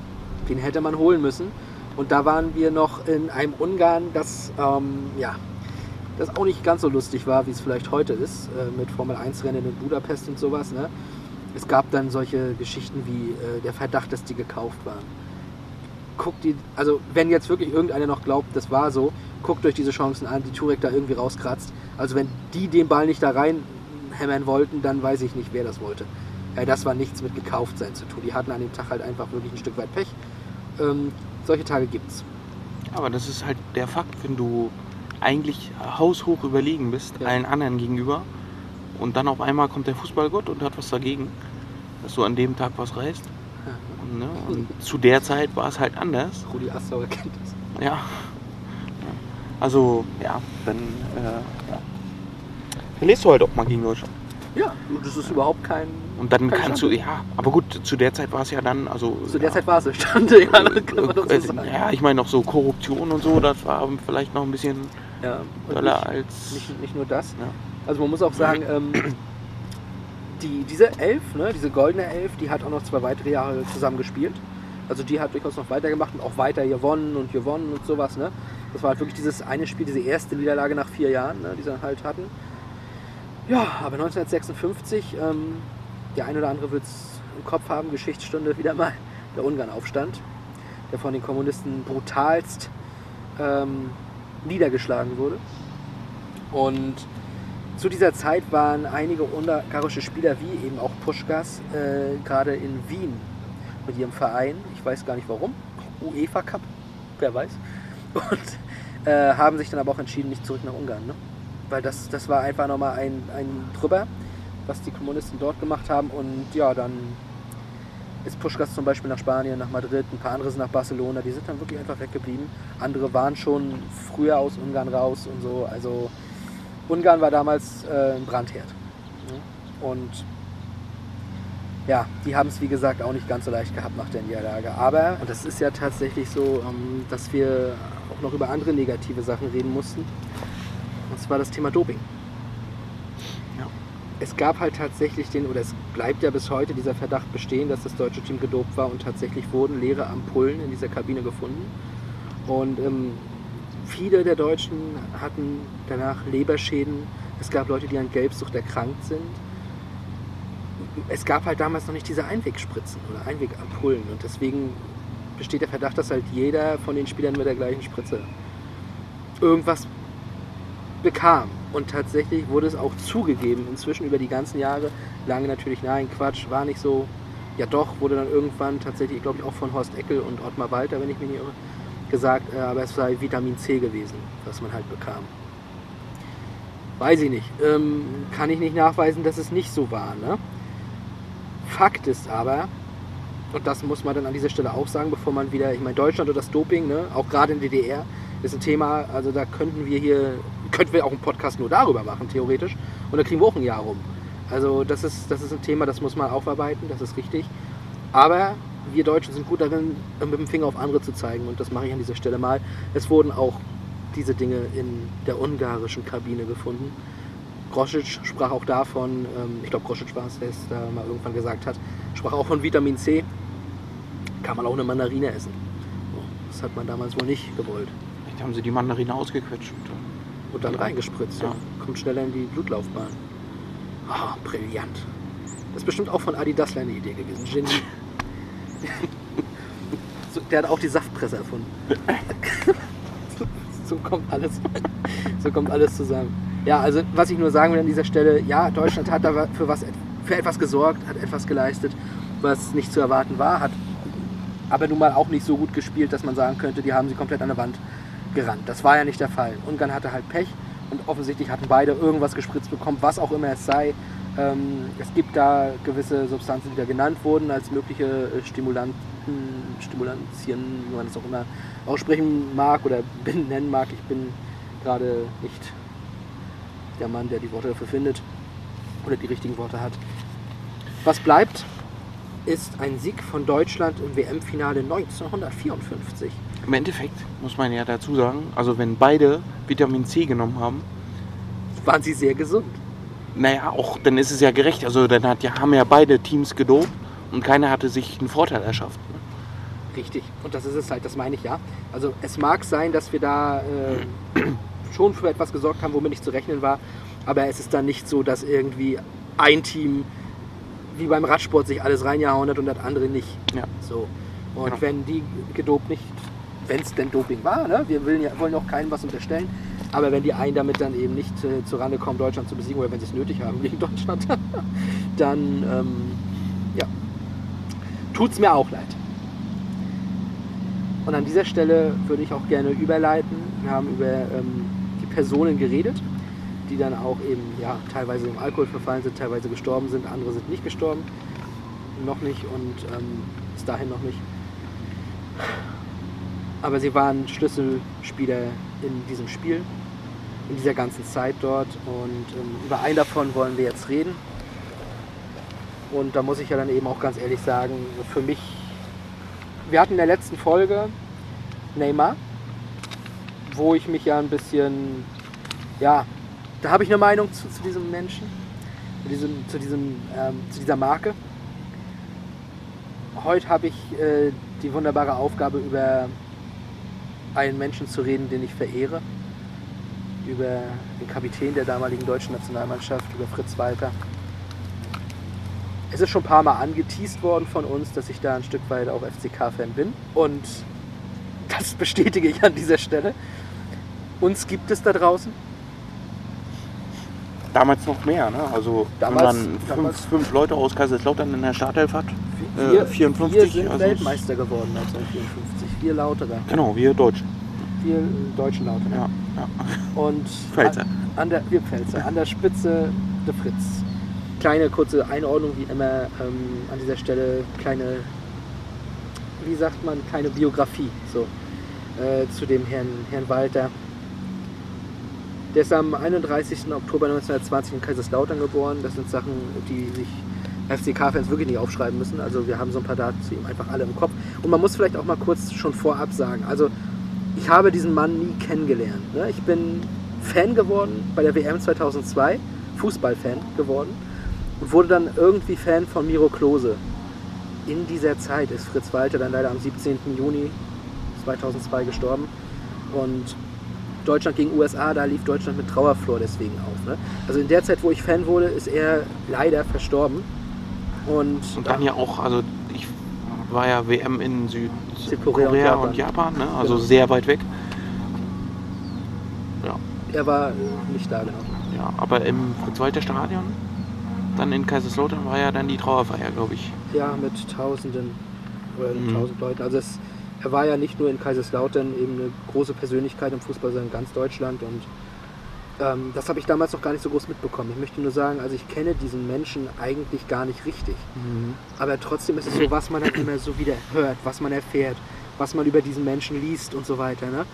den hätte man holen müssen. Und da waren wir noch in einem Ungarn, das auch nicht ganz so lustig war, wie es vielleicht heute ist, mit Formel-1-Rennen in Budapest und sowas. Ne? Es gab dann solche Geschichten wie der Verdacht, dass die gekauft waren. Also wenn jetzt wirklich irgendeiner noch glaubt, das war so, guckt euch diese Chancen an, die Turek da irgendwie rauskratzt. Also wenn die den Ball nicht da reinhämmern wollten, dann weiß ich nicht, wer das wollte. Das war nichts mit gekauft sein zu tun. Die hatten an dem Tag halt einfach wirklich ein Stück weit Pech. Solche Tage gibt's. Aber das ist halt der Fakt, wenn du eigentlich haushoch überlegen bist, allen anderen gegenüber, und dann auf einmal kommt der Fußballgott und hat was dagegen, dass du an dem Tag was reißt. Ja. Und zu der Zeit war es halt anders. Rudi Assauer kennt das. Ja. Also, dann verlierst du halt auch mal gegen Deutschland. Ja, das ist überhaupt kein... Und dann kannst du, aber gut, zu der Zeit war es ja dann, also... Zu der Zeit war es, das kann man doch so sagen. Ja, ich meine noch so Korruption und so, das war vielleicht noch ein bisschen doller als... Nicht nur das, ja. Also man muss auch sagen, diese Elf, ne, diese goldene Elf, die hat auch noch 2 weitere Jahre zusammen gespielt. Also die hat durchaus noch weitergemacht und auch weiter gewonnen und sowas, ne. Das war halt wirklich dieses eine Spiel, diese erste Niederlage nach 4 Jahren, ne, die sie dann halt hatten. Ja, aber 1956, der ein oder andere wird es im Kopf haben, Geschichtsstunde wieder mal, der Ungarnaufstand, der von den Kommunisten brutalst niedergeschlagen wurde. Und zu dieser Zeit waren einige ungarische Spieler, wie eben auch Puskás, gerade in Wien mit ihrem Verein. Ich weiß gar nicht warum. UEFA Cup, wer weiß. Und haben sich dann aber auch entschieden, nicht zurück nach Ungarn. Ne? Weil das war einfach nochmal ein drüber, was die Kommunisten dort gemacht haben. Und ja, dann ist Puskás zum Beispiel nach Spanien, nach Madrid, ein paar andere sind nach Barcelona. Die sind dann wirklich einfach weggeblieben. Andere waren schon früher aus Ungarn raus und so. Also Ungarn war damals ein Brandherd. Ne? Und ja, die haben es wie gesagt auch nicht ganz so leicht gehabt nach der Niederlage. Aber das ist ja tatsächlich so, dass wir auch noch über andere negative Sachen reden mussten. Und zwar das Thema Doping. Ja. Es gab halt tatsächlich es bleibt ja bis heute dieser Verdacht bestehen, dass das deutsche Team gedopt war, und tatsächlich wurden leere Ampullen in dieser Kabine gefunden. Und viele der Deutschen hatten danach Leberschäden. Es gab Leute, die an Gelbsucht erkrankt sind. Es gab halt damals noch nicht diese Einwegspritzen oder Einwegampullen. Und deswegen besteht der Verdacht, dass halt jeder von den Spielern mit der gleichen Spritze irgendwas bekam. Und tatsächlich wurde es auch zugegeben, inzwischen über die ganzen Jahre, lange natürlich, nein, Quatsch, war nicht so. Ja doch, wurde dann irgendwann tatsächlich, glaube ich, auch von Horst Eckel und Ottmar Walter, wenn ich mich nicht irre, gesagt, aber es sei Vitamin C gewesen, was man halt bekam. Weiß ich nicht. Kann ich nicht nachweisen, dass es nicht so war. Ne? Fakt ist aber, und das muss man dann an dieser Stelle auch sagen, bevor man wieder, ich meine, Deutschland oder das Doping, ne, auch gerade in der DDR, ist ein Thema, also da könnten wir auch einen Podcast nur darüber machen, theoretisch, und da kriegen wir auch ein Jahr rum. Also das ist ein Thema, das muss man aufarbeiten, das ist richtig. Aber wir Deutschen sind gut darin, mit dem Finger auf andere zu zeigen, und das mache ich an dieser Stelle mal. Es wurden auch diese Dinge in der ungarischen Kabine gefunden. Grosic sprach auch davon, ich glaube Grosic war es, der es da mal irgendwann gesagt hat, sprach auch von Vitamin C. Kann man auch eine Mandarine essen. Das hat man damals wohl nicht gewollt. Vielleicht haben sie die Mandarine ausgequetscht. Und dann reingespritzt, ja. Kommt schneller in die Blutlaufbahn. Ah, brillant. Das ist bestimmt auch von Adi Dassler eine Idee gewesen. Genie. Der hat auch die Saftpresse erfunden. So kommt alles zusammen. Ja, also was ich nur sagen will an dieser Stelle, ja, Deutschland hat da für etwas gesorgt, hat etwas geleistet, was nicht zu erwarten war, hat aber nun mal auch nicht so gut gespielt, dass man sagen könnte, die haben sie komplett an der Wand gerannt. Das war ja nicht der Fall. Ungarn hatte halt Pech und offensichtlich hatten beide irgendwas gespritzt bekommen, was auch immer es sei. Es gibt da gewisse Substanzen, die da genannt wurden als mögliche Stimulantien, wie man das auch immer aussprechen mag oder nennen mag. Ich bin gerade nicht der Mann, der die Worte dafür findet oder die richtigen Worte hat. Was bleibt, ist ein Sieg von Deutschland im WM-Finale 1954. Im Endeffekt muss man ja dazu sagen, also wenn beide Vitamin C genommen haben, waren sie sehr gesund. Naja, auch dann ist es ja gerecht. Also dann haben ja beide Teams gedopt und keiner hatte sich einen Vorteil erschafft. Richtig. Und das ist es halt, das meine ich ja. Also es mag sein, dass wir da schon für etwas gesorgt haben, womit nicht zu rechnen war. Aber es ist dann nicht so, dass irgendwie ein Team wie beim Radsport sich alles reingehauen hat und das andere nicht. Ja. So. Und genau. Wenn die gedopt nicht, wenn es denn Doping war, ne? Wir wollen auch keinem was unterstellen. Aber wenn die einen damit dann eben nicht zurande kommen, Deutschland zu besiegen, oder wenn sie es nötig haben gegen Deutschland, dann ja, tut's mir auch leid. Und an dieser Stelle würde ich auch gerne überleiten. Wir haben über die Personen geredet, die dann auch eben ja, teilweise im Alkohol verfallen sind, teilweise gestorben sind, andere sind nicht gestorben, noch nicht und bis dahin noch nicht. Aber sie waren Schlüsselspieler in diesem Spiel, in dieser ganzen Zeit dort, und über einen davon wollen wir jetzt reden. Und da muss ich ja dann eben auch ganz ehrlich sagen, für mich, wir hatten in der letzten Folge Neymar, wo ich mich ja ein bisschen, ja, da habe ich eine Meinung zu diesem Menschen, zu dieser Marke. Heute habe ich die wunderbare Aufgabe, über einen Menschen zu reden, den ich verehre, über den Kapitän der damaligen deutschen Nationalmannschaft, über Fritz Walter. Es ist schon ein paar Mal angeteast worden von uns, dass ich da ein Stück weit auch FCK-Fan bin, und das bestätige ich an dieser Stelle. Uns gibt es da draußen, Damals noch mehr, ne? Also damals, wenn man fünf Leute aus Kaiserslautern in der Startelf hat, wir, 54. Wir sind also Weltmeister geworden 1954, wir Lauterer. Genau, wir Deutschen. Wir Deutschen Lauterer. Ja, ja. Und Pfälzer. Wir Pfälzer, an der Spitze der Fritz. Kleine kurze Einordnung, wie immer an dieser Stelle, kleine, wie sagt man, kleine Biografie so, zu dem Herrn Walter. Der ist am 31. Oktober 1920 in Kaiserslautern geboren. Das sind Sachen, die sich FCK-Fans wirklich nicht aufschreiben müssen. Also wir haben so ein paar Daten zu ihm einfach alle im Kopf. Und man muss vielleicht auch mal kurz schon vorab sagen, also ich habe diesen Mann nie kennengelernt, ne? Ich bin Fan geworden bei der WM 2002, Fußballfan geworden und wurde dann irgendwie Fan von Miro Klose. In dieser Zeit ist Fritz Walter dann leider am 17. Juni 2002 gestorben und Deutschland gegen USA, da lief Deutschland mit Trauerflor deswegen auf. Ne? Also in der Zeit, wo ich Fan wurde, ist er leider verstorben. Und dann ja auch, also ich war ja WM in Südkorea und Japan, ne? Also genau, sehr weit weg. Ja. Er war nicht da, genau. Ja, aber im Fritz-Walter-Stadion, dann in Kaiserslautern, war ja dann die Trauerfeier, glaube ich. Ja, mit Tausenden oder 1000 Leuten. Also er war ja nicht nur in Kaiserslautern, eben eine große Persönlichkeit im Fußball, sondern in ganz Deutschland. Und das habe ich damals noch gar nicht so groß mitbekommen. Ich möchte nur sagen, also ich kenne diesen Menschen eigentlich gar nicht richtig. Mhm. Aber trotzdem ist es so, was man dann immer so wieder hört, was man erfährt, was man über diesen Menschen liest und so weiter. Ne?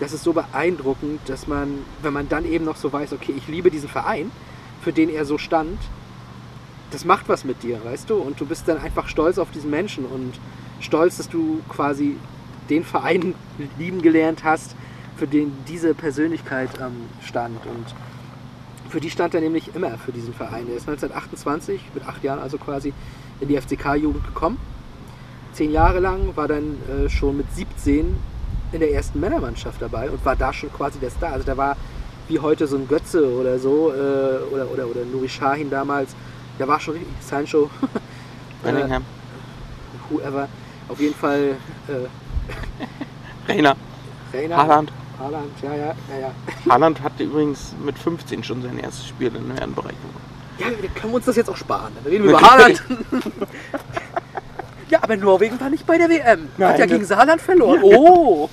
Das ist so beeindruckend, dass man, wenn man dann eben noch so weiß, okay, ich liebe diesen Verein, für den er so stand, das macht was mit dir, weißt du? Und du bist dann einfach stolz auf diesen Menschen und stolz, dass du quasi den Verein lieben gelernt hast, für den diese Persönlichkeit stand. Und für die stand er nämlich immer, für diesen Verein. Er ist 1928, mit 8 Jahren also quasi, in die FCK-Jugend gekommen. 10 Jahre lang, war dann schon mit 17 in der ersten Männermannschaft dabei und war da schon quasi der Star. Also da war wie heute so ein Götze oder so, oder Nuri Sahin damals. Der war schon richtig, Sancho, Bellingham, whoever. Auf jeden Fall Reiner. Haaland, ja. Haaland hatte übrigens mit 15 schon sein erstes Spiel in der Herrenbereich. Ja, wir können uns das jetzt auch sparen. Dann reden wir über Haaland. Ja, aber Norwegen war nicht bei der WM. Nein, hat ja gegen Saarland verloren. Oh!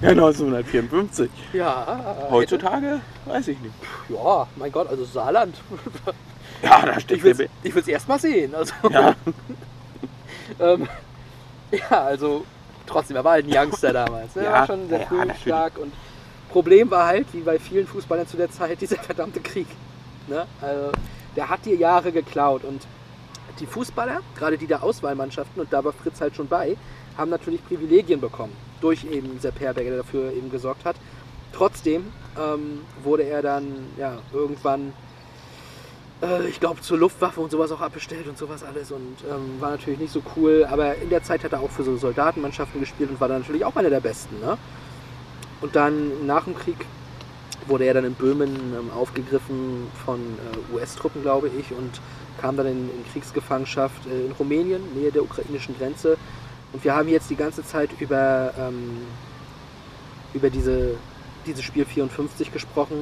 Ja, 1954. Ja. Heutzutage weiß ich nicht. Ja, mein Gott, also Saarland. Ja, da steht der. Ich will es erst mal sehen. Also. Ja. Ja, also trotzdem, er war halt ein Youngster damals. Ne? Ja, er war schon sehr früh stark. Und Problem war halt, wie bei vielen Fußballern zu der Zeit, dieser verdammte Krieg. Ne? Also, der hat dir Jahre geklaut. Und die Fußballer, gerade die der Auswahlmannschaften, und da war Fritz halt schon bei, haben natürlich Privilegien bekommen. Durch eben Sepp Herberger, der dafür eben gesorgt hat. Trotzdem wurde er dann ja irgendwann, ich glaube, zur Luftwaffe und sowas auch abbestellt und sowas alles und war natürlich nicht so cool, aber in der Zeit hat er auch für so Soldatenmannschaften gespielt und war dann natürlich auch einer der Besten. Ne? Und dann nach dem Krieg wurde er dann in Böhmen aufgegriffen von US-Truppen, glaube ich, und kam dann in Kriegsgefangenschaft in Rumänien, nähe der ukrainischen Grenze. Und wir haben jetzt die ganze Zeit über dieses Spiel 54 gesprochen.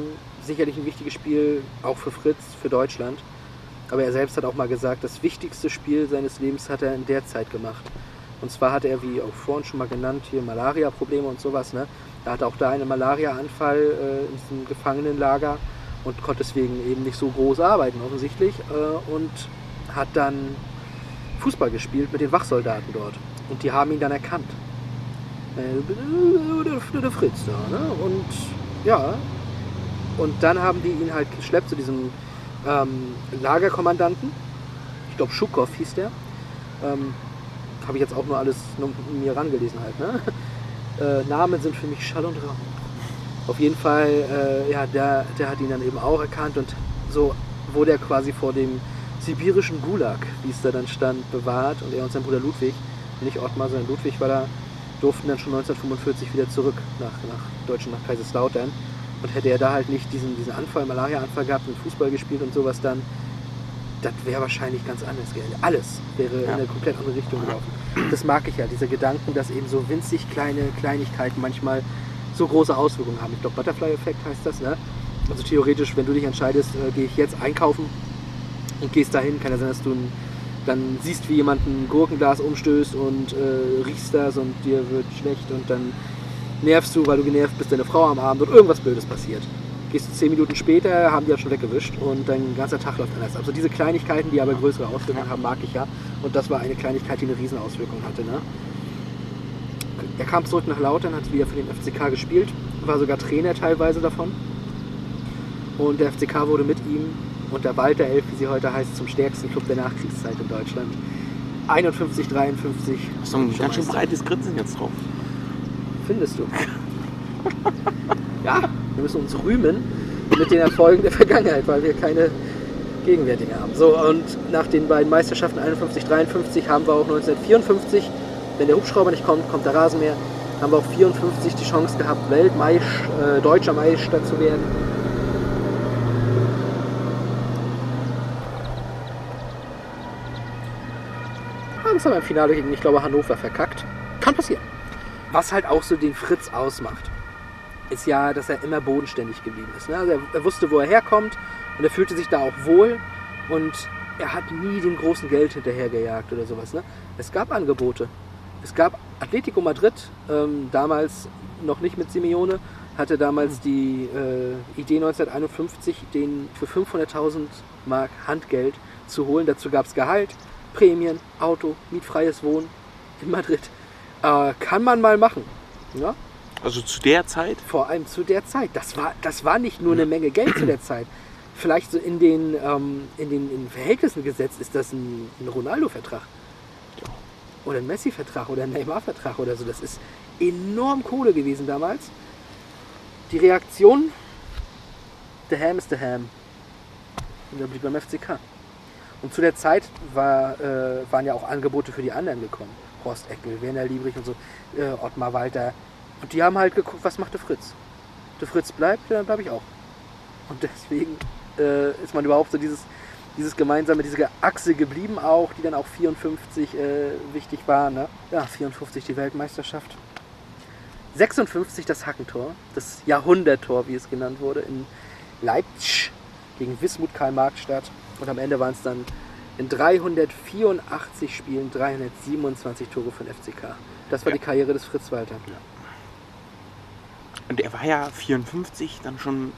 Sicherlich ein wichtiges Spiel, auch für Fritz, für Deutschland. Aber er selbst hat auch mal gesagt, das wichtigste Spiel seines Lebens hat er in der Zeit gemacht. Und zwar hatte er, wie auch vorhin schon mal genannt, hier Malaria-Probleme und sowas. Ne? Er hatte auch da einen Malaria-Anfall in diesem Gefangenenlager und konnte deswegen eben nicht so groß arbeiten, offensichtlich. Und hat dann Fußball gespielt mit den Wachsoldaten dort. Und die haben ihn dann erkannt. Der Fritz da, ne? Und ja. Und dann haben die ihn halt geschleppt zu diesem Lagerkommandanten. Ich glaube, Schukow hieß der. Habe ich jetzt auch nur alles nur mir rangelesen halt. Ne? Namen sind für mich Schall und Raum. Auf jeden Fall, ja, der hat ihn dann eben auch erkannt und so wurde er quasi vor dem sibirischen Gulag, wie es da dann stand, bewahrt. Und er und sein Bruder Ludwig, nicht Ottmar, sondern Ludwig war da, durften dann schon 1945 wieder zurück nach Deutschland, nach Kaiserslautern. Und hätte er da halt nicht diesen Anfall, Malaria-Anfall gehabt und Fußball gespielt und sowas dann, das wäre wahrscheinlich ganz anders geendet. Alles wäre in eine komplett andere Richtung gelaufen. Das mag ich ja, diese Gedanken, dass eben so winzig kleine Kleinigkeiten manchmal so große Auswirkungen haben. Ich glaube, Butterfly-Effekt heißt das, ne? Also theoretisch, wenn du dich entscheidest, gehe ich jetzt einkaufen und gehst dahin, kann ja sein, dass du dann siehst, wie jemand ein Gurkenglas umstößt und riechst das und dir wird schlecht und dann nervst du, weil du genervt bist, deine Frau am Abend und irgendwas Blödes passiert. Gehst du 10 Minuten später, haben die ja schon weggewischt und dein ganzer Tag läuft anders. Also diese Kleinigkeiten, die aber größere Auswirkungen haben, mag ich ja. Und das war eine Kleinigkeit, die eine Riesenauswirkung hatte. Ne? Er kam zurück nach Lautern, hat wieder für den FCK gespielt, war sogar Trainer teilweise davon. Und der FCK wurde mit ihm und der Walter Elf, wie sie heute heißt, zum stärksten Club der Nachkriegszeit in Deutschland. 51, 53. Hast du ein ganz schön breites Grinsen jetzt drauf? Findest du? Ja, wir müssen uns rühmen mit den Erfolgen der Vergangenheit, weil wir keine gegenwärtigen haben. So, und nach den beiden Meisterschaften 51, 53 haben wir auch 1954, wenn der Hubschrauber nicht kommt, kommt der Rasenmäher, haben wir auch 54 die Chance gehabt, deutscher Meister zu werden. Haben es dann im Finale gegen, ich glaube, Hannover verkackt. Kann passieren. Was halt auch so den Fritz ausmacht, ist ja, dass er immer bodenständig geblieben ist. Ne? Also er wusste, wo er herkommt und er fühlte sich da auch wohl und er hat nie dem großen Geld hinterhergejagt oder sowas. Ne? Es gab Angebote. Es gab Atlético Madrid, damals noch nicht mit Simeone, hatte damals die Idee 1951, den für 500.000 Mark Handgeld zu holen. Dazu gab es Gehalt, Prämien, Auto, mietfreies Wohnen in Madrid. Kann man mal machen. Ja? Also zu der Zeit? Vor allem zu der Zeit. Das war nicht nur eine Menge Geld zu der Zeit. Vielleicht so in den Verhältnissen gesetzt ist das ein Ronaldo-Vertrag. Ja. Oder ein Messi-Vertrag oder ein Neymar-Vertrag oder so. Das ist enorm Kohle gewesen damals. Die Reaktion, der Ham ist der Ham. Und da blieb beim FCK. Und zu der Zeit waren ja auch Angebote für die anderen gekommen. Horst Eckel, Werner Liebrich und so, Ottmar Walter. Und die haben halt geguckt, was macht der Fritz? Der Fritz bleibt, dann bleibe ich auch. Und deswegen ist man überhaupt so dieses gemeinsame, diese Achse geblieben auch, die dann auch 54 wichtig war. Ne? Ja, 54 die Weltmeisterschaft. 56 das Hackentor, das Jahrhunderttor, wie es genannt wurde, in Leipzig gegen Wismut Karl-Marx-Stadt. Und am Ende waren es dann in 384 Spielen 327 Tore für den FCK. Das war die Karriere des Fritz Walter. Ja. Und er war ja 54 dann schon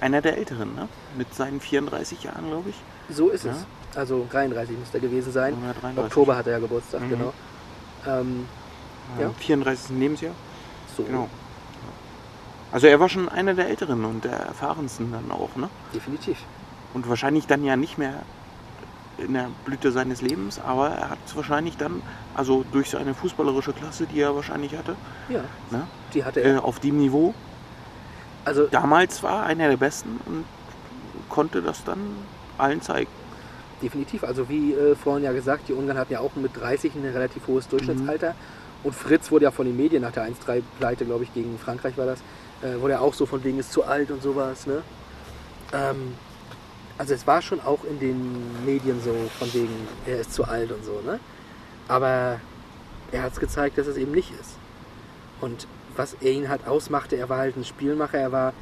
einer der Älteren, ne? Mit seinen 34 Jahren, glaube ich. So ist es. Also 33 muss er gewesen sein. Im Oktober hat er ja Geburtstag, genau. 34. Lebensjahr. So. Genau. Also er war schon einer der Älteren und der Erfahrensten dann auch, ne? Definitiv. Und wahrscheinlich dann ja nicht mehr in der Blüte seines Lebens, aber er hat es wahrscheinlich dann, also durch seine fußballerische Klasse, die er wahrscheinlich hatte, die hatte er auf dem Niveau. Also damals war einer der Besten und konnte das dann allen zeigen. Definitiv, also wie vorhin ja gesagt, die Ungarn hatten ja auch mit 30 ein relativ hohes Durchschnittsalter und Fritz wurde ja von den Medien nach der 1-3-Pleite, glaube ich, gegen Frankreich war das, wurde ja auch so von wegen ist zu alt und sowas, ne? Also es war schon auch in den Medien so, von wegen, er ist zu alt und so, ne? Aber er hat es gezeigt, dass es eben nicht ist. Und was er ihn halt ausmachte, er war halt ein Spielmacher, er war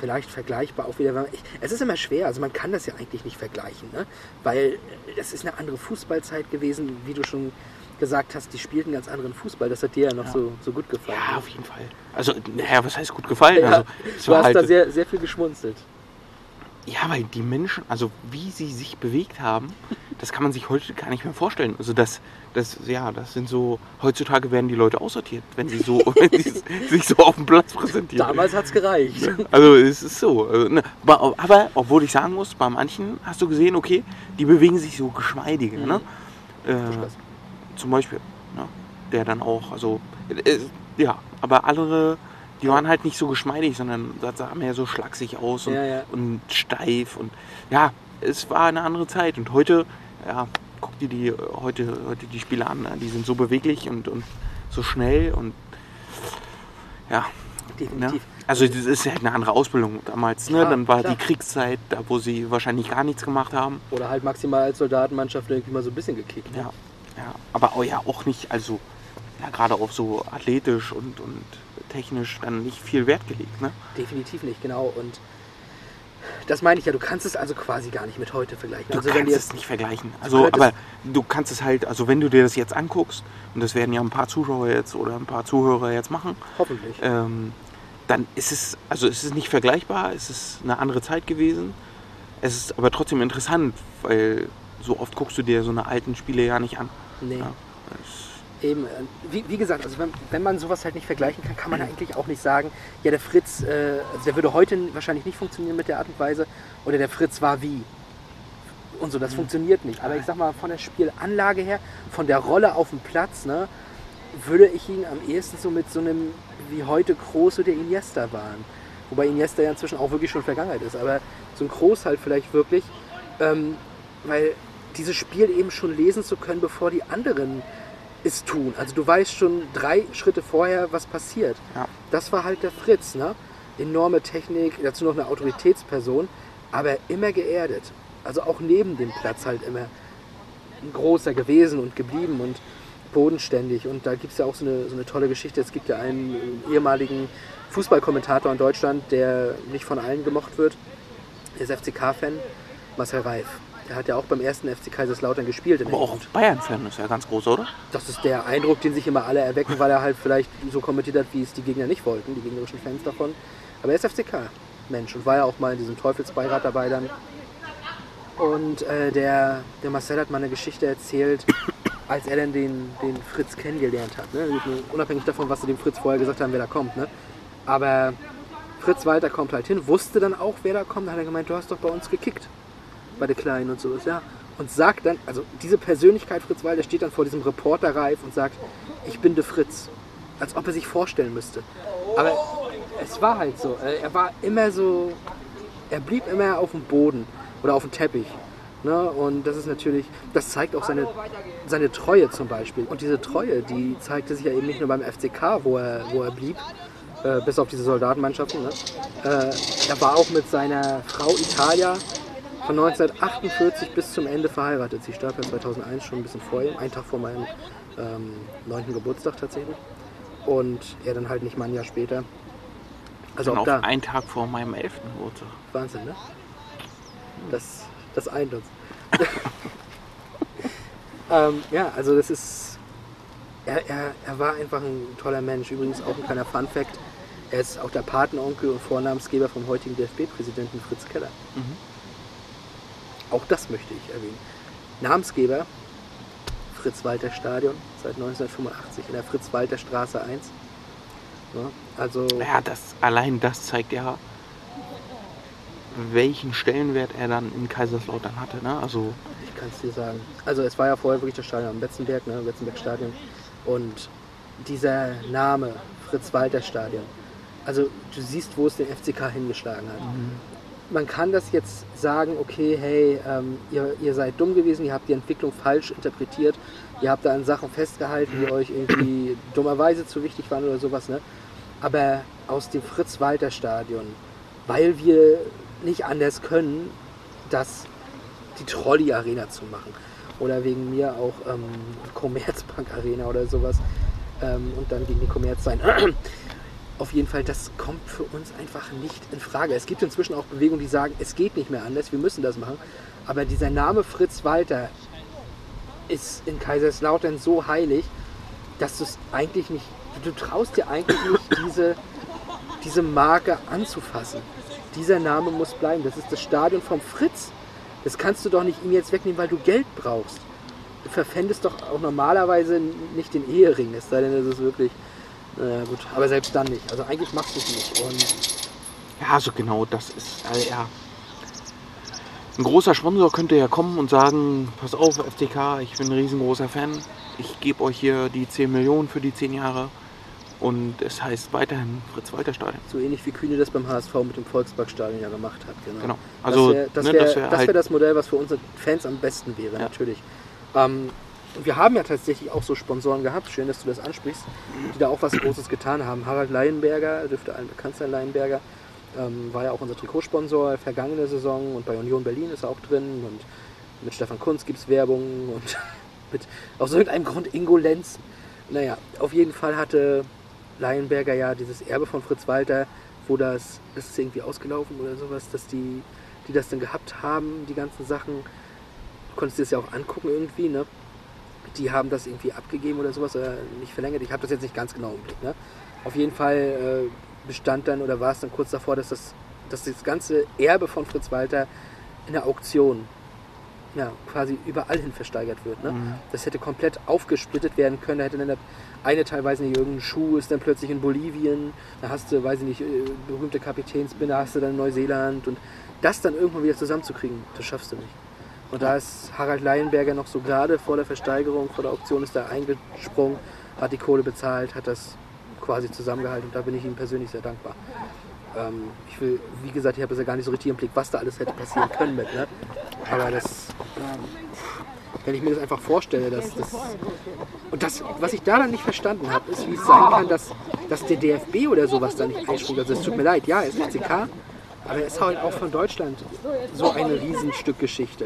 vielleicht vergleichbar auch wieder. Es ist immer schwer, also man kann das ja eigentlich nicht vergleichen, ne? Weil das ist eine andere Fußballzeit gewesen, wie du schon gesagt hast, die spielten ganz anderen Fußball. Das hat dir ja noch so gut gefallen. Ja, auf jeden Fall. Also, naja, was heißt gut gefallen? Ja, also, du hast halt da sehr, sehr viel geschmunzelt. Ja, weil die Menschen, also wie sie sich bewegt haben, das kann man sich heute gar nicht mehr vorstellen. Also das sind so, heutzutage werden die Leute aussortiert, wenn sie sich so auf dem Platz präsentieren. Damals hat's gereicht. Also es ist so. Aber, obwohl ich sagen muss, bei manchen hast du gesehen, okay, die bewegen sich so geschmeidiger. Ne? Zum Beispiel, ne? Der dann auch, also, aber andere... Die waren halt nicht so geschmeidig, sondern sahen mehr so schlaksig aus und steif. Und ja, es war eine andere Zeit. Und heute, guck dir heute die Spiele an. Die sind so beweglich und so schnell. Und ja, definitiv. Ne? Also das ist halt eine andere Ausbildung damals. Ne? Klar, dann war die Kriegszeit, da wo sie wahrscheinlich gar nichts gemacht haben. Oder halt maximal als Soldatenmannschaft irgendwie mal so ein bisschen gekickt. Ne? Ja, aber auch nicht, also gerade auf so athletisch und technisch dann nicht viel Wert gelegt, ne? Definitiv nicht, genau. Und Das meine ich ja, du kannst es also quasi gar nicht mit heute vergleichen. Du also, kannst wenn es nicht vergleichen. Also, aber du kannst es halt, also wenn du dir das jetzt anguckst, und das werden ja ein paar Zuschauer jetzt oder ein paar Zuhörer jetzt machen. Hoffentlich. Dann ist es, also es ist nicht vergleichbar, es ist eine andere Zeit gewesen. Es ist aber trotzdem interessant, weil so oft guckst du dir so eine alten Spiele ja nicht an. Nee. Ja, eben, wie gesagt, also wenn man sowas halt nicht vergleichen kann, kann man eigentlich auch nicht sagen, ja der Fritz, also der würde heute wahrscheinlich nicht funktionieren mit der Art und Weise, oder der Fritz war wie. Und so, das funktioniert nicht. Aber ich sag mal, von der Spielanlage her, von der Rolle auf dem Platz, ne, würde ich ihn am ehesten so mit so einem, wie heute Kroos oder Iniesta waren. Wobei Iniesta ja inzwischen auch wirklich schon Vergangenheit ist, aber so ein Kroos halt vielleicht wirklich, weil dieses Spiel eben schon lesen zu können, bevor die anderen es tun. Also du weißt schon 3 Schritte vorher, was passiert. Ja. Das war halt der Fritz, ne? Enorme Technik, dazu noch eine Autoritätsperson, aber immer geerdet. Also auch neben dem Platz halt immer ein großer gewesen und geblieben und bodenständig. Und da gibt es ja auch so eine tolle Geschichte. Es gibt ja einen ehemaligen Fußballkommentator in Deutschland, der nicht von allen gemocht wird. Der ist FCK-Fan, Marcel Reif. Der hat ja auch beim ersten FC Kaiserslautern gespielt. Aber auch Bayern-Fan ist ja ganz groß, oder? Das ist der Eindruck, den sich immer alle erwecken, weil er halt vielleicht so kommentiert hat, wie es die Gegner nicht wollten, die gegnerischen Fans davon. Aber er ist FCK-Mensch und war ja auch mal in diesem Teufelsbeirat dabei dann. Und der Marcel hat mal eine Geschichte erzählt, als er dann den Fritz kennengelernt hat. Ne? Unabhängig davon, was sie dem Fritz vorher gesagt haben, wer da kommt. Ne? Aber Fritz Walter kommt halt hin, wusste dann auch, wer da kommt. Da hat er gemeint, du hast doch bei uns gekickt. Bei den Kleinen und sowas, ja. Und sagt dann, also diese Persönlichkeit Fritz Walter steht dann vor diesem Reporter Reif und sagt, ich bin der Fritz. Als ob er sich vorstellen müsste. Aber es war halt so. Er war immer so, er blieb immer auf dem Boden oder auf dem Teppich. Ne? Und das ist natürlich, das zeigt auch seine Treue zum Beispiel. Und diese Treue, die zeigte sich ja eben nicht nur beim FCK, wo er blieb, bis auf diese Soldatenmannschaften. Ne? Er war auch mit seiner Frau Italia von 1948 bis zum Ende verheiratet. Sie starb ja 2001, schon ein bisschen vor ihm, einen Tag vor meinem 9. Geburtstag tatsächlich. Und er dann halt nicht mal ein Jahr später. Also auch da. Einen Tag vor meinem 11. Geburtstag. Wahnsinn, ne? Das eint uns. Ja, also das ist... Er war einfach ein toller Mensch. Übrigens auch ein kleiner Funfact. Er ist auch der Patenonkel und Vornamensgeber vom heutigen DFB-Präsidenten Fritz Keller. Mhm. Auch das möchte ich erwähnen. Namensgeber Fritz-Walter-Stadion seit 1985 in der Fritz-Walter-Straße 1. Ja, also ja, allein das zeigt ja, welchen Stellenwert er dann in Kaiserslautern hatte. Ne? Also ich kann es dir sagen. Also es war ja vorher wirklich das Stadion am Betzenberg, ne? Betzenberg-Stadion. Und dieser Name Fritz-Walter-Stadion. Also du siehst, wo es den FCK hingeschlagen hat. Mhm. Man kann das jetzt sagen, okay, hey, ihr seid dumm gewesen, ihr habt die Entwicklung falsch interpretiert, ihr habt da an Sachen festgehalten, die euch irgendwie dummerweise zu wichtig waren oder sowas, ne? Aber aus dem Fritz-Walter-Stadion, weil wir nicht anders können, das die Trolley-Arena zu machen. Oder wegen mir auch Commerzbank-Arena oder sowas. Und dann gegen die Commerz sein. Auf jeden Fall, das kommt für uns einfach nicht in Frage. Es gibt inzwischen auch Bewegungen, die sagen, es geht nicht mehr anders, wir müssen das machen. Aber dieser Name Fritz Walter ist in Kaiserslautern so heilig, dass du es eigentlich nicht, du traust dir eigentlich nicht, diese Marke anzufassen. Dieser Name muss bleiben. Das ist das Stadion vom Fritz. Das kannst du doch nicht ihm jetzt wegnehmen, weil du Geld brauchst. Du verpfändest doch auch normalerweise nicht den Ehering, es sei denn, das ist wirklich... gut, aber selbst dann nicht. Also eigentlich machst du es nicht. Und ja, also genau, das ist... Also ja. Ein großer Sponsor könnte ja kommen und sagen, pass auf, FCK, ich bin ein riesengroßer Fan. Ich gebe euch hier die 10 Millionen für die 10 Jahre. Und es heißt weiterhin Fritz-Walter-Stadion. So ähnlich wie Kühne das beim HSV mit dem Volksparkstadion ja gemacht hat. Genau. Also das wäre das Modell, was für unsere Fans am besten wäre, ja. Natürlich. Wir haben ja tatsächlich auch so Sponsoren gehabt, schön, dass du das ansprichst, die da auch was Großes getan haben. Harald Leidenberger, dürfte allen bekannt sein, Leidenberger, war ja auch unser Trikotsponsor vergangene Saison und bei Union Berlin ist er auch drin und mit Stefan Kunz gibt es Werbung und mit aus irgendeinem Grund Ingo Lenz. Naja, auf jeden Fall hatte Leidenberger ja dieses Erbe von Fritz Walter wo das, ist es irgendwie ausgelaufen oder sowas, dass die das dann gehabt haben, die ganzen Sachen, du konntest dir das ja auch angucken irgendwie, ne? Die haben das irgendwie abgegeben oder sowas oder nicht verlängert, ich habe das jetzt nicht ganz genau im Blick, ne? Auf jeden Fall bestand dann oder war es dann kurz davor, dass das ganze Erbe von Fritz Walter in der Auktion ja, quasi überall hin versteigert wird. Ne? Mhm. Das hätte komplett aufgesplittet werden können. Da hätte dann eine Teil, weiß nicht, irgendein Schuh ist dann plötzlich in Bolivien. Da hast du, weiß ich nicht, berühmte Kapitänsbinde, da hast du dann in Neuseeland. Und das dann irgendwann wieder zusammenzukriegen, das schaffst du nicht. Und ja, da ist Harald Leidenberger noch so gerade vor der Versteigerung, vor der Auktion ist da eingesprungen, hat die Kohle bezahlt, hat das quasi zusammengehalten. Und da bin ich ihm persönlich sehr dankbar. Ich will, wie gesagt, ich habe es ja gar nicht so richtig im Blick, was da alles hätte passieren können mit, ne? Aber das, wenn ich mir das einfach vorstelle, dass was ich da dann nicht verstanden habe, ist, wie es sein kann, dass der DFB oder sowas da nicht einspringt. Also es tut mir leid, ja, er ist FCK, aber er ist halt auch von Deutschland so eine Riesenstück-Geschichte.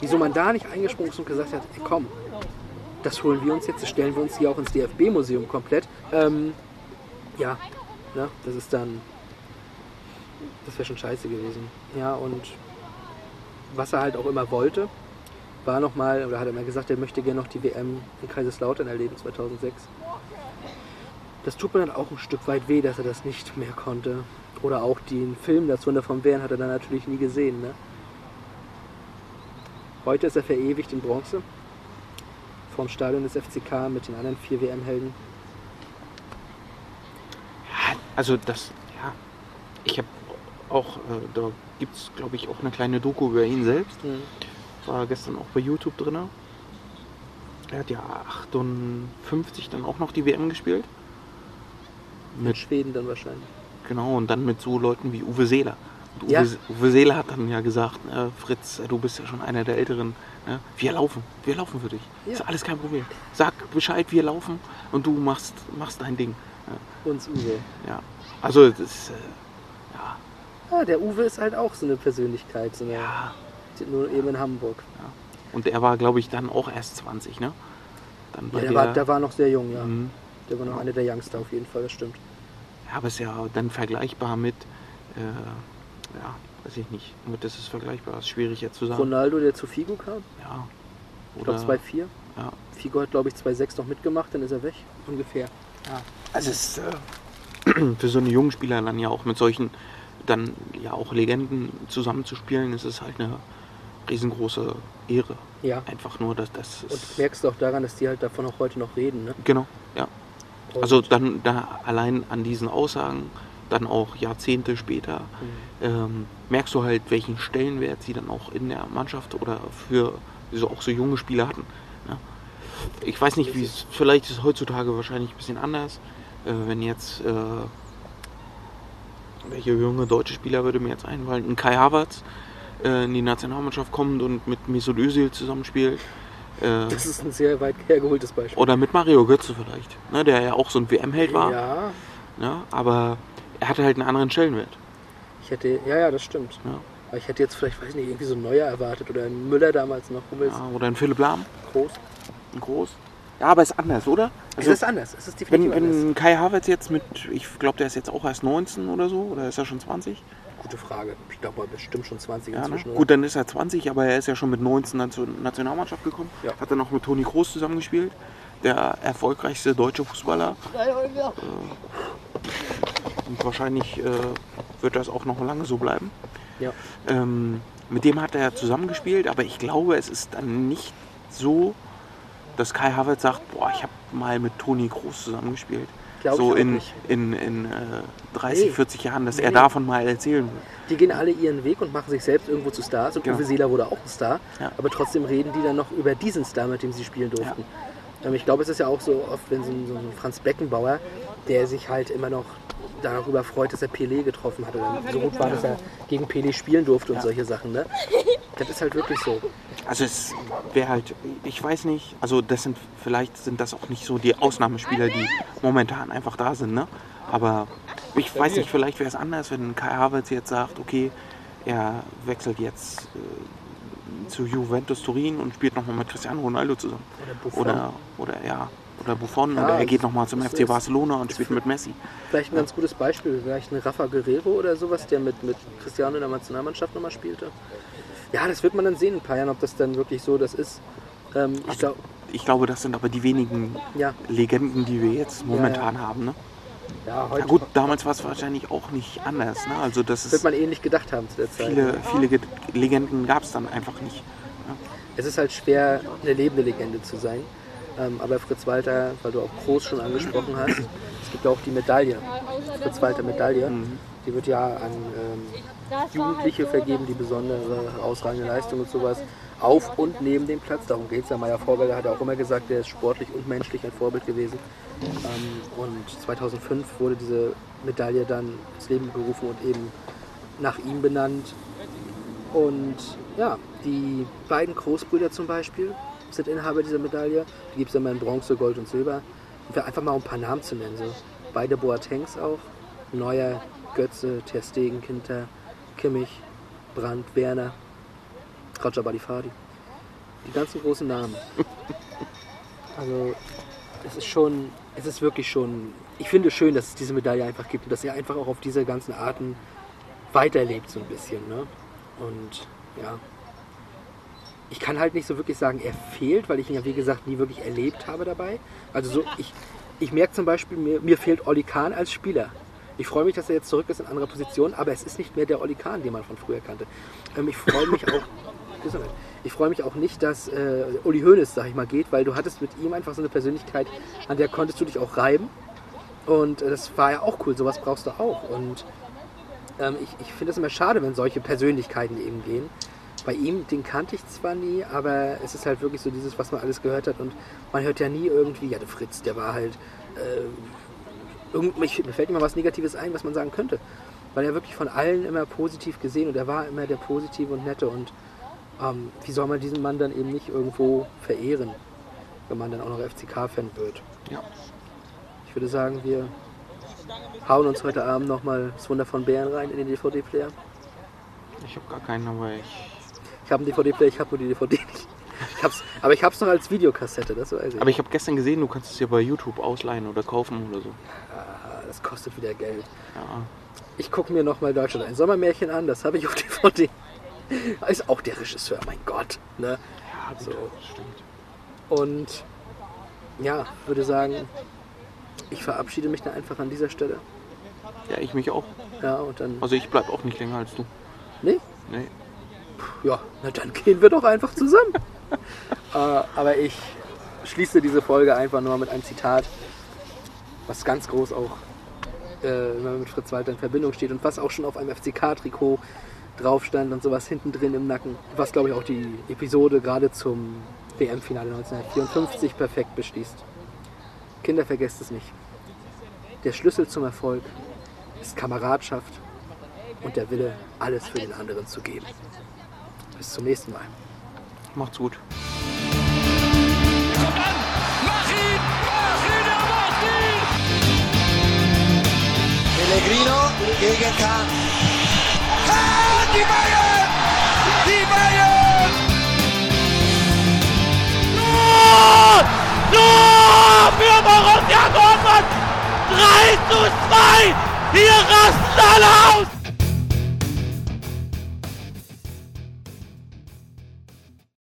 Wieso man da nicht eingesprungen ist und gesagt hat, ey, komm, das holen wir uns jetzt, das stellen wir uns hier auch ins DFB-Museum komplett. Ja, ne? Das ist dann... Das wäre schon scheiße gewesen. Ja, und was er halt auch immer wollte, war nochmal, oder hat er mal gesagt, er möchte gerne noch die WM in Kaiserslautern erleben, 2006. Das tut mir dann auch ein Stück weit weh, dass er das nicht mehr konnte. Oder auch den Film, das Wunder vom Bären, hat er dann natürlich nie gesehen. Ne? Heute ist er verewigt in Bronze, vorm Stadion des FCK mit den anderen 4 WM-Helden. Ja, also das, ja, ich habe auch, da gibt es, glaube ich, auch eine kleine Doku über ihn selbst. Mhm. War gestern auch bei YouTube drin. Er hat ja 58 dann auch noch die WM gespielt. Mit Schweden dann wahrscheinlich. Genau, und dann mit so Leuten wie Uwe Seeler. Und ja. Uwe Seeler hat dann ja gesagt, Fritz, du bist ja schon einer der Älteren. Wir laufen für dich. Ja. Ist alles kein Problem. Sag Bescheid, wir laufen und du machst dein Ding. Ja. Uns Uwe. Ja, also das ist... Ja, der Uwe ist halt auch so eine Persönlichkeit, so eine, ja, nur eben in Hamburg. Ja. Und er war, glaube ich, dann auch erst 20, ne? Dann bei ja, der war noch sehr jung, ja. Mhm. Der war noch einer der Youngster auf jeden Fall, das stimmt. Ja, aber ist ja dann vergleichbar mit, ja, weiß ich nicht, das ist vergleichbar, das ist schwierig jetzt zu sagen. Ronaldo, der zu Figo kam? Ja. Oder ich glaube 2,4. Ja. Figo hat, glaube ich, 2,6 noch mitgemacht, dann ist er weg, ungefähr. Ja. Also es ist für so einen jungen Spieler dann ja auch mit solchen... dann ja auch Legenden zusammenzuspielen, ist es halt eine riesengroße Ehre. Ja. Einfach nur, dass das... Und du merkst auch daran, dass die halt davon auch heute noch reden, ne? Genau, ja. Und also dann da allein an diesen Aussagen, dann auch Jahrzehnte später, merkst du halt, welchen Stellenwert sie dann auch in der Mannschaft oder für so, auch so junge Spieler hatten. Ne? Ich weiß nicht, wie es... Vielleicht ist es heutzutage wahrscheinlich ein bisschen anders, wenn jetzt... welche junge deutsche Spieler würde mir jetzt einfallen? Ein Kai Havertz in die Nationalmannschaft kommt und mit Mesut Özil zusammenspielt. Das ist ein sehr weit hergeholtes Beispiel. Oder mit Mario Götze vielleicht, ne, der ja auch so ein WM-Held war. Ja. Ne, aber er hatte halt einen anderen Stellenwert. Ich hätte, ja, das stimmt. Ja. Aber ich hätte jetzt vielleicht, weiß nicht, irgendwie so einen Neuer erwartet oder einen Müller damals noch. Ja, oder einen Philipp Lahm. Groß. Ja, aber ist anders, oder? Also es ist anders, es ist definitiv wenn Kai Havertz jetzt mit, ich glaube, der ist jetzt auch erst 19 oder so, oder ist er schon 20? Gute Frage, ich glaube, er ist bestimmt schon 20 inzwischen. Ne? Gut, dann ist er 20, aber er ist ja schon mit 19 dann zur Nationalmannschaft gekommen, ja. Hat dann auch mit Toni Kroos zusammengespielt, der erfolgreichste deutsche Fußballer. Und wahrscheinlich wird das auch noch lange so bleiben. Ja. Mit dem hat er ja zusammengespielt, aber ich glaube, es ist dann nicht so... dass Kai Havertz sagt, boah, ich habe mal mit Toni Kroos zusammengespielt. So in 30, 40 Jahren, dass er davon mal erzählen will. Die gehen alle ihren Weg und machen sich selbst irgendwo zu Stars. Und genau. Uwe Seeler wurde auch ein Star. Ja. Aber trotzdem reden die dann noch über diesen Star, mit dem sie spielen durften. Ja. Ich glaube, es ist ja auch so oft, wenn so ein Franz Beckenbauer, der sich halt immer noch darüber freut, dass er Pelé getroffen hatte. So gut war, dass er gegen Pelé spielen durfte und solche Sachen. Ne? Das ist halt wirklich so. Also es wäre halt, ich weiß nicht, also vielleicht sind das auch nicht so die Ausnahmespieler, die momentan einfach da sind, ne? Aber ich weiß nicht, vielleicht wäre es anders, wenn Kai Havertz jetzt sagt, okay, er wechselt jetzt zu Juventus Turin und spielt nochmal mit Cristiano Ronaldo zusammen. Oder Buffon. Oder oder Buffon oder er geht nochmal zum FC Barcelona und spielt mit Messi. Vielleicht ein ganz gutes Beispiel, vielleicht ein Rafa Guerrero oder sowas, der mit Cristiano in der Nationalmannschaft nochmal spielte. Ja, das wird man dann sehen in ein paar Jahren, ob das dann wirklich so das ist. Ich glaube, das sind aber die wenigen Legenden, die wir jetzt momentan haben. Ne? Ja, heute gut, damals war es wahrscheinlich auch nicht anders. Ne? Also das wird man ähnlich gedacht haben zu der Zeit. Viele Legenden gab es dann einfach nicht. Ne? Es ist halt schwer, eine lebende Legende zu sein. Aber Fritz Walter, weil du auch Groß schon angesprochen hast, es gibt ja auch die Medaille, Fritz-Walter-Medaille. Die wird ja an Jugendliche vergeben, die besondere, herausragende Leistungen und sowas auf und neben dem Platz. Darum geht es ja. Meyer Vorberger hat ja auch immer gesagt, der ist sportlich und menschlich ein Vorbild gewesen. Und 2005 wurde diese Medaille dann ins Leben gerufen und eben nach ihm benannt. Und ja, die beiden Großbrüder zum Beispiel sind Inhaber dieser Medaille. Die gibt es immer in Bronze, Gold und Silber. Und einfach mal um ein paar Namen zu nennen. So. Beide Boatengs auch. Neuer, Götze, Ter Stegen, Ginter, Kimmich, Brandt, Werner, Roger Balifadi. Die ganzen großen Namen. Also, es ist wirklich schon, ich finde es schön, dass es diese Medaille einfach gibt und dass er einfach auch auf diese ganzen Arten weiterlebt so ein bisschen. Ne? Und ja, ich kann halt nicht so wirklich sagen, er fehlt, weil ich ihn ja wie gesagt nie wirklich erlebt habe dabei. Also so, ich merke zum Beispiel, mir fehlt Oli Kahn als Spieler. Ich freue mich, dass er jetzt zurück ist in anderer Position, aber es ist nicht mehr der Oli Kahn, den man von früher kannte. Ich freue mich auch nicht, dass Uli Hoeneß, sag ich mal, geht, weil du hattest mit ihm einfach so eine Persönlichkeit, an der konntest du dich auch reiben. Und das war ja auch cool, sowas brauchst du auch. Und ich finde es immer schade, wenn solche Persönlichkeiten eben gehen. Bei ihm, den kannte ich zwar nie, aber es ist halt wirklich so dieses, was man alles gehört hat. Und man hört ja nie irgendwie, ja, der Fritz, der war halt... Mir fällt immer was Negatives ein, was man sagen könnte. Weil er wirklich von allen immer positiv gesehen und er war immer der Positive und Nette. Und wie soll man diesen Mann dann eben nicht irgendwo verehren, wenn man dann auch noch FCK-Fan wird? Ja. Ich würde sagen, wir hauen uns heute Abend nochmal das Wunder von Bern rein in den DVD-Player. Ich habe gar keinen, aber ich habe einen DVD-Player, ich habe nur die DVD nicht. Aber ich hab's noch als Videokassette, das weiß ich. Aber ich habe gestern gesehen, du kannst es ja bei YouTube ausleihen oder kaufen oder so. Ah, das kostet wieder Geld. Ja. Ich gucke mir nochmal Deutschland ein Sommermärchen an, das habe ich auf DVD. Ist auch der Regisseur, mein Gott. Ne? Ja, gut, so. Stimmt. Und ja, würde sagen, ich verabschiede mich dann einfach an dieser Stelle. Ja, ich mich auch. Ja, und dann. Also ich bleib auch nicht länger als du. Nee? Nee. Ja, na dann gehen wir doch einfach zusammen. Aber ich schließe diese Folge einfach nur mit einem Zitat, was ganz groß auch immer mit Fritz Walter in Verbindung steht und was auch schon auf einem FCK-Trikot drauf stand und sowas hinten drin im Nacken. Was, glaube ich, auch die Episode gerade zum WM-Finale 1954 perfekt beschließt. Kinder, vergesst es nicht. Der Schlüssel zum Erfolg ist Kameradschaft und der Wille, alles für den anderen zu geben. Bis zum nächsten Mal. Macht's gut. Kommt an! Mach ihn! Mach ihn! Er macht ihn! Pellegrino gegen Kahn. Ah, die Bayern! Die Bayern! Nur! Nur für Borussia Dortmund! 3:2! Hier rasten alle aus!